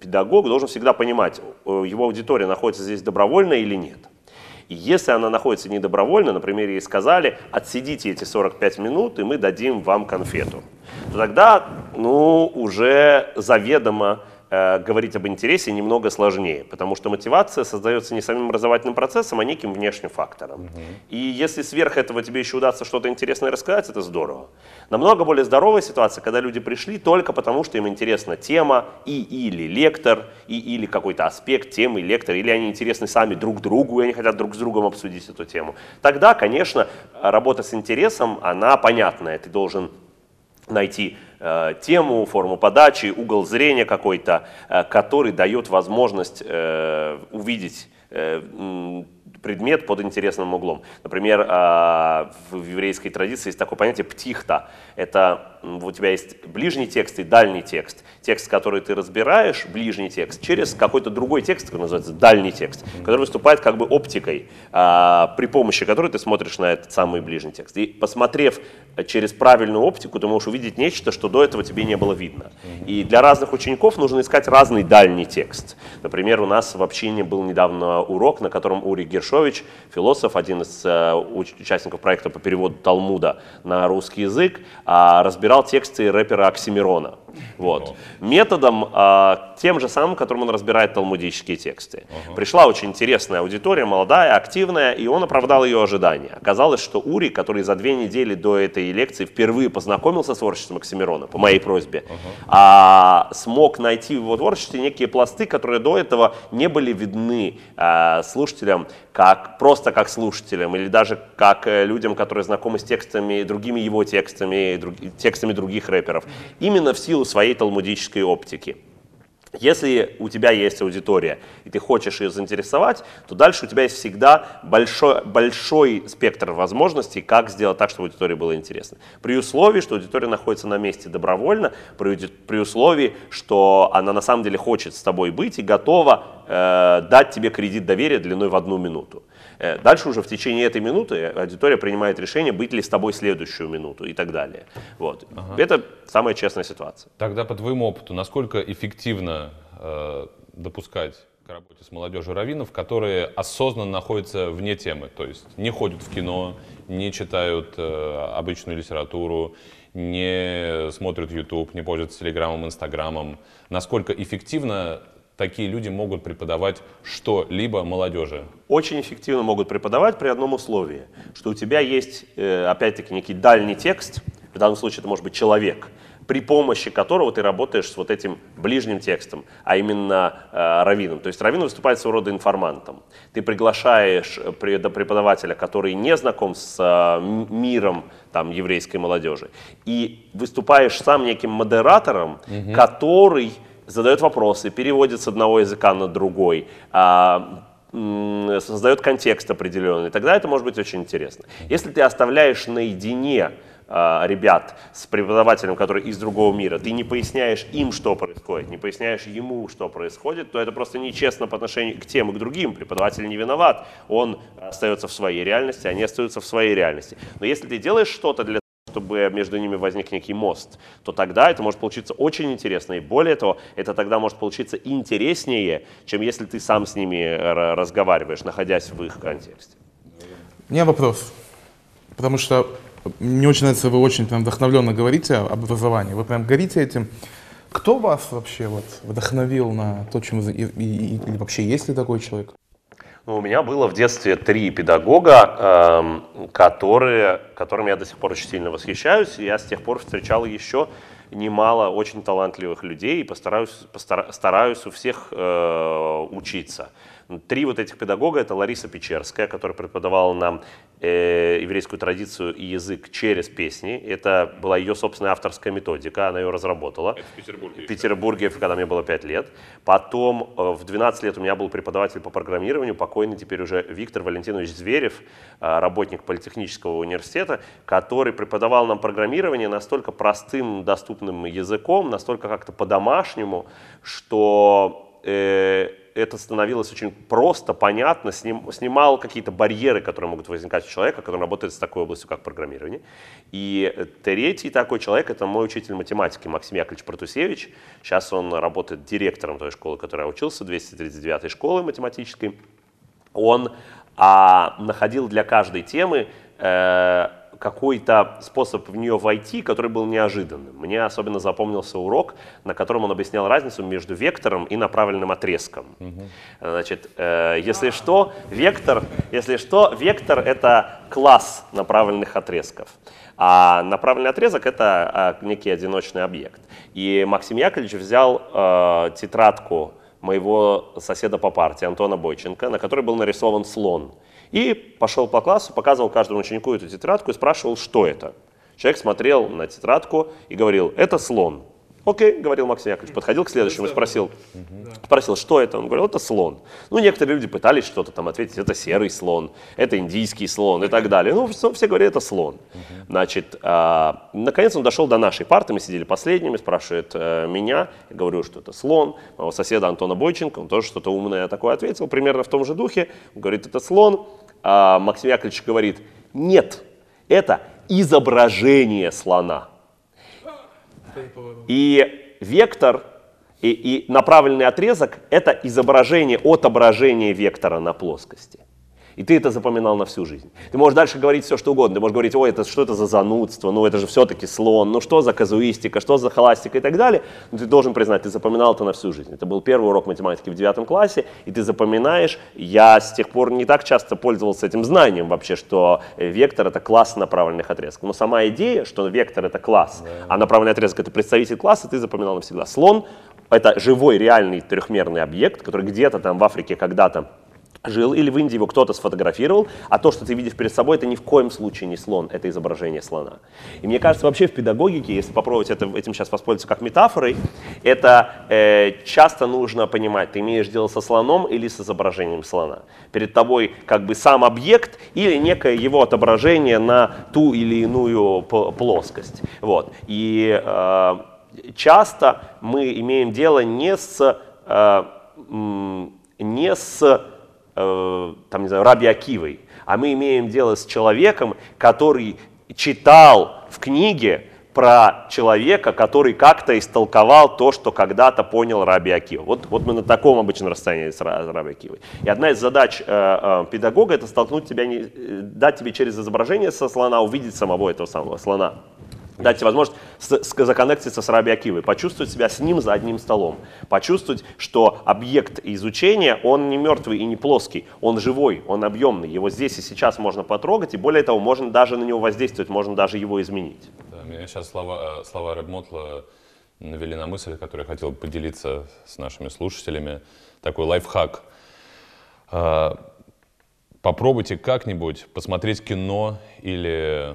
педагог должен всегда понимать, его аудитория находится здесь добровольно или нет. И если она находится не добровольно, например, ей сказали, отсидите эти 45 минут, и мы дадим вам конфету, то тогда, ну, уже заведомо говорить об интересе немного сложнее, потому что мотивация создается не самим образовательным процессом, а неким внешним фактором. И если сверх этого тебе еще удастся что-то интересное рассказать, это здорово. Намного более здоровая ситуация, когда люди пришли только потому, что им интересна тема и или лектор, и или какой-то аспект темы, лектор, или они интересны сами друг другу, и они хотят друг с другом обсудить эту тему. Тогда, конечно, работа с интересом, она понятная, ты должен найти тему, форму подачи, угол зрения какой-то, который дает возможность увидеть предмет под интересным углом. Например, в еврейской традиции есть такое понятие «птихта». Это у тебя есть ближний текст и дальний текст. Текст, который ты разбираешь, ближний текст, через какой-то другой текст, который называется «дальний текст», который выступает как бы оптикой, при помощи которой ты смотришь на этот самый ближний текст. И посмотрев через правильную оптику, ты можешь увидеть нечто, что до этого тебе не было видно. И для разных учеников нужно искать разный дальний текст. Например, у нас в общине был недавно урок, на котором Ури Гершович, философ, один из участников проекта по переводу Талмуда на русский язык, разбирал тексты рэпера Оксимирона. Вот. Методом тем же самым, которым он разбирает талмудические тексты. Пришла очень интересная аудитория, молодая, активная, и он оправдал ее ожидания. Оказалось, что Ури, который за 2 недели до этой лекции впервые познакомился с творчеством Оксимирона, по моей просьбе, смог найти в его творчестве некие пласты, которые до этого не были видны слушателям, просто как слушателям, или даже как людям, которые знакомы с текстами, другими его текстами, текстами других рэперов, именно в силу своей талмудической оптики. Если у тебя есть аудитория, и ты хочешь ее заинтересовать, то дальше у тебя есть всегда большой спектр возможностей, как сделать так, чтобы аудитории было интересно. При условии, что аудитория находится на месте добровольно, при условии, что она на самом деле хочет с тобой быть и готова дать тебе кредит доверия длиной в 1 минуту. Дальше уже в течение этой минуты аудитория принимает решение, быть ли с тобой следующую минуту и так далее. Вот. Ага. Это самая честная ситуация. Тогда по твоему опыту, насколько эффективно допускать к работе с молодежью раввинов, которые осознанно находятся вне темы, то есть не ходят в кино, не читают обычную литературу, не смотрят YouTube, не пользуются Телеграмом, Инстаграмом. Насколько эффективно такие люди могут преподавать что-либо молодежи? Очень эффективно могут преподавать при одном условии, что у тебя есть, опять-таки, некий дальний текст, в данном случае это может быть человек, при помощи которого ты работаешь с вот этим ближним текстом, а именно раввином. То есть раввин выступает своего рода информантом. Ты приглашаешь преподавателя, который не знаком с миром там, еврейской молодежи, и выступаешь сам неким модератором, который задает вопросы, переводит с одного языка на другой, создает контекст определенный. Тогда это может быть очень интересно. Если ты оставляешь наедине ребят с преподавателем, который из другого мира, ты не поясняешь им, что происходит, не поясняешь ему, что происходит, то это просто нечестно по отношению к тем и к другим. Преподаватель не виноват, он остается в своей реальности, они остаются в своей реальности. Но если ты делаешь что-то для того, чтобы между ними возник некий мост, то тогда это может получиться очень интересно. И более того, это тогда может получиться интереснее, чем если ты сам с ними разговариваешь, находясь в их контексте. У меня вопрос, потому что мне очень нравится, вы очень прям вдохновленно говорите об образовании, вы прям горите этим. Кто вас вообще вот вдохновил на то, чем вы, или вообще есть ли такой человек? Ну, у меня было в детстве 3 педагога, которыми я до сих пор очень сильно восхищаюсь, и я с тех пор встречал еще немало очень талантливых людей, и стараюсь у всех учиться. 3 вот этих педагога — это Лариса Печерская, которая преподавала нам еврейскую традицию и язык через песни. Это была ее собственная авторская методика, она ее разработала. Это в Петербурге, когда мне было 5 лет. Потом в 12 лет у меня был преподаватель по программированию, покойный теперь уже Виктор Валентинович Зверев, работник Политехнического университета, который преподавал нам программирование настолько простым, доступным языком, настолько как-то по-домашнему, что это становилось очень просто, понятно, снимал какие-то барьеры, которые могут возникать у человека, который работает с такой областью, как программирование. И 3-й такой человек — это мой учитель математики Максим Яковлевич Протусевич. Сейчас он работает директором той школы, в которой я учился, 239-й школы математической. Он находил для каждой темы какой-то способ в нее войти, который был неожиданным. Мне особенно запомнился урок, на котором он объяснял разницу между вектором и направленным отрезком. Значит, вектор — это класс направленных отрезков, а направленный отрезок — это некий одиночный объект. И Максим Яковлевич взял тетрадку моего соседа по парте Антона Бойченко, на которой был нарисован слон. И пошел по классу, показывал каждому ученику эту тетрадку и спрашивал, что это. Человек смотрел на тетрадку и говорил, это слон. Окей, говорил Максим Яковлевич, подходил к следующему и спросил, что это? Он говорил, это слон. Ну, некоторые люди пытались что-то там ответить, это серый слон, это индийский слон и так далее. Ну, все говорили, это слон. Значит, наконец он дошел до нашей парты, мы сидели последними, спрашивает меня, я говорю, что это слон. Моего соседа Антона Бойченко, он тоже что-то умное такое ответил, примерно в том же духе. Он говорит, это слон. Максим Яковлевич говорит, нет, это изображение слона. И вектор, и направленный отрезок — это изображение, отображение вектора на плоскости. И ты это запоминал на всю жизнь. Ты можешь дальше говорить все, что угодно. Ты можешь говорить, ой, это что это за занудство, ну это же все-таки слон, ну что за казуистика, что за холастика и так далее. Но ты должен признать, ты запоминал это на всю жизнь. Это был первый урок математики в 9 классе, и ты запоминаешь. Я с тех пор не так часто пользовался этим знанием вообще, что вектор — это класс направленных отрезков. Но сама идея, что вектор — это класс, а направленный отрезок — это представитель класса, ты запоминал навсегда. Слон — это живой, реальный трехмерный объект, который где-то там в Африке когда-то жил, или в Индии его кто-то сфотографировал, а то, что ты видишь перед собой, это ни в коем случае не слон, это изображение слона. И мне кажется, вообще в педагогике, если попробовать этим сейчас воспользоваться как метафорой, это часто нужно понимать, ты имеешь дело со слоном или с изображением слона. Перед тобой как бы сам объект или некое его отображение на ту или иную плоскость. Вот. И часто мы имеем дело не с там, не знаю, Раби Акивой, а мы имеем дело с человеком, который читал в книге про человека, который как-то истолковал то, что когда-то понял Раби Акива. Вот мы на таком обычном расстоянии с Раби Акивой. И одна из задач педагога — это столкнуть тебя, дать тебе через изображение со слона увидеть самого этого самого слона. Дать тебе возможность законнектиться с Раби Акивой, почувствовать себя с ним за одним столом, почувствовать, что объект изучения, он не мертвый и не плоский, он живой, он объемный, его здесь и сейчас можно потрогать, и более того, можно даже на него воздействовать, можно даже его изменить. Да, меня сейчас слова Реб Мотла навели на мысль, которую я хотел поделиться с нашими слушателями. Такой лайфхак. Попробуйте как-нибудь посмотреть кино или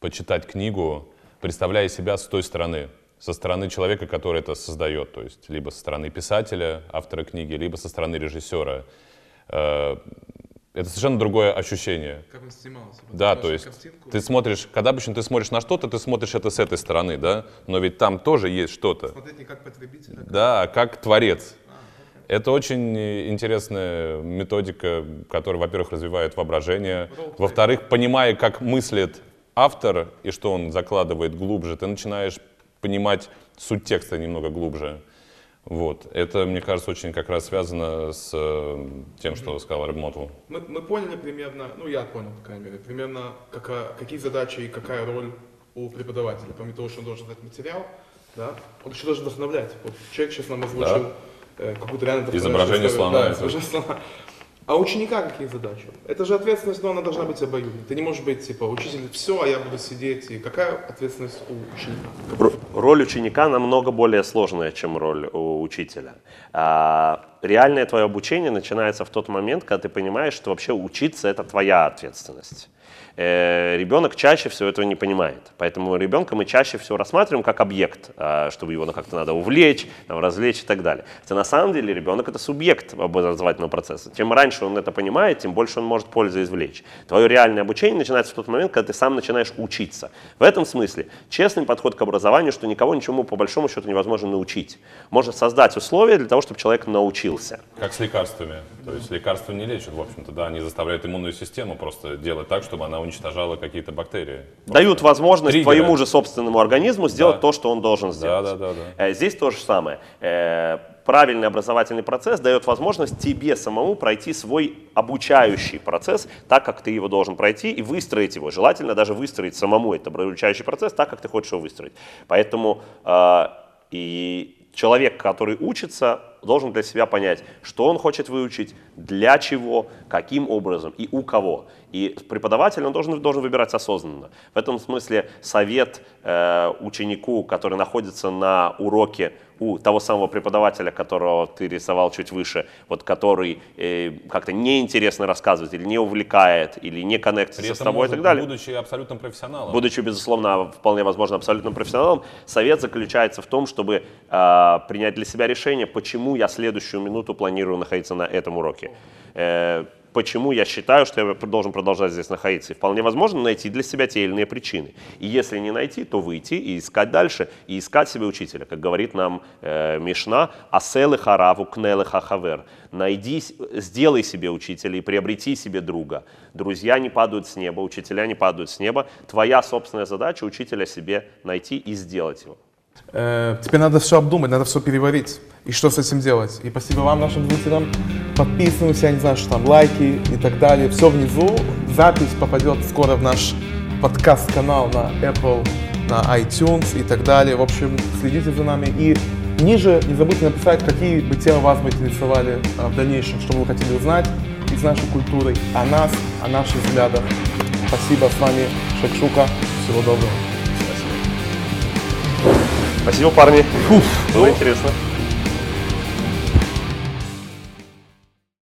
почитать книгу, представляя себя с той стороны, со стороны человека, который это создает, то есть либо со стороны писателя, автора книги, либо со стороны режиссера. Это совершенно другое ощущение. Как он снимался. Да, то есть картинку. Ты смотришь, когда обычно ты смотришь на что-то, ты смотришь это с этой стороны, да, но ведь там тоже есть что-то. Смотреть не как потребитель. Да, а как творец. Это очень интересная методика, которая, во-первых, развивает воображение, во-вторых, понимая, как мыслит автор и что он закладывает глубже, ты начинаешь понимать суть текста немного глубже. Вот. Это, мне кажется, очень как раз связано с тем, что сказал Реб Мотл. Мы поняли примерно, ну я понял, по крайней мере, примерно какие задачи и какая роль у преподавателя. Помимо того, что он должен дать материал, да, он еще должен вдохновлять. Вот человек сейчас нам озвучил какую-то реально... Изображение слона. Да, а ученика какие задачи? Это же ответственность, но она должна быть обоюдной. Ты не можешь быть, типа, учитель, все, а я буду сидеть. И какая ответственность у ученика? Роль ученика намного более сложная, чем роль у учителя. Реальное твое обучение начинается в тот момент, когда ты понимаешь, что вообще учиться — это твоя ответственность. Ребенок чаще всего этого не понимает. Поэтому ребенка мы чаще всего рассматриваем как объект, чтобы его как-то надо увлечь, там, развлечь и так далее. Хотя на самом деле ребенок — это субъект образовательного процесса. Чем раньше он это понимает, тем больше он может пользы извлечь. Твое реальное обучение начинается в тот момент, когда ты сам начинаешь учиться. В этом смысле честный подход к образованию, что никого ничему по большому счету невозможно научить. Можно создать условия для того, чтобы человек научился. Как с лекарствами. То есть лекарства не лечат, в общем-то, да, они заставляют иммунную систему просто делать так, чтобы она уничтожала какие-то бактерии. Дают возможность триггеры. Твоему же собственному организму сделать то, что он должен сделать. Да. Здесь то же самое. Правильный образовательный процесс дает возможность тебе самому пройти свой обучающий процесс так, как ты его должен пройти, и выстроить его. Желательно даже выстроить самому этот обучающий процесс так, как ты хочешь его выстроить. Поэтому человек, который учится, должен для себя понять, что он хочет выучить, для чего, каким образом и у кого. И преподаватель он должен выбирать осознанно. В этом смысле совет ученику, который находится на уроке у того самого преподавателя, которого ты рисовал чуть выше, вот который как-то неинтересно рассказывает, или не увлекает, или не коннектится с тобой и так далее. Будучи абсолютным профессионалом. Будучи, безусловно, вполне возможно, абсолютным профессионалом, совет заключается в том, чтобы принять для себя решение, почему я следующую минуту планирую находиться на этом уроке. Почему я считаю, что я должен продолжать здесь находиться. И вполне возможно найти для себя те или иные причины. И если не найти, то выйти и искать дальше, и искать себе учителя. Как говорит нам Мишна, «Аселыха раву кнелыха хавер». Найди, сделай себе учителя и приобрети себе друга. Друзья не падают с неба, учителя не падают с неба. Твоя собственная задача — учителя себе найти и сделать его. Теперь надо все обдумать, надо все переварить. И что с этим делать? И спасибо вам, нашим зрителям. Подписываемся, я не знаю, что там, лайки и так далее. Все внизу. Запись попадет скоро в наш подкаст-канал на Apple, на iTunes и так далее. В общем, следите за нами. И ниже не забудьте написать, какие бы темы вас бы интересовали в дальнейшем, что вы хотели узнать из нашей культуры, о нас, о наших взглядах. Спасибо, с вами Шакшука. Всего доброго. Спасибо, парни. Было интересно.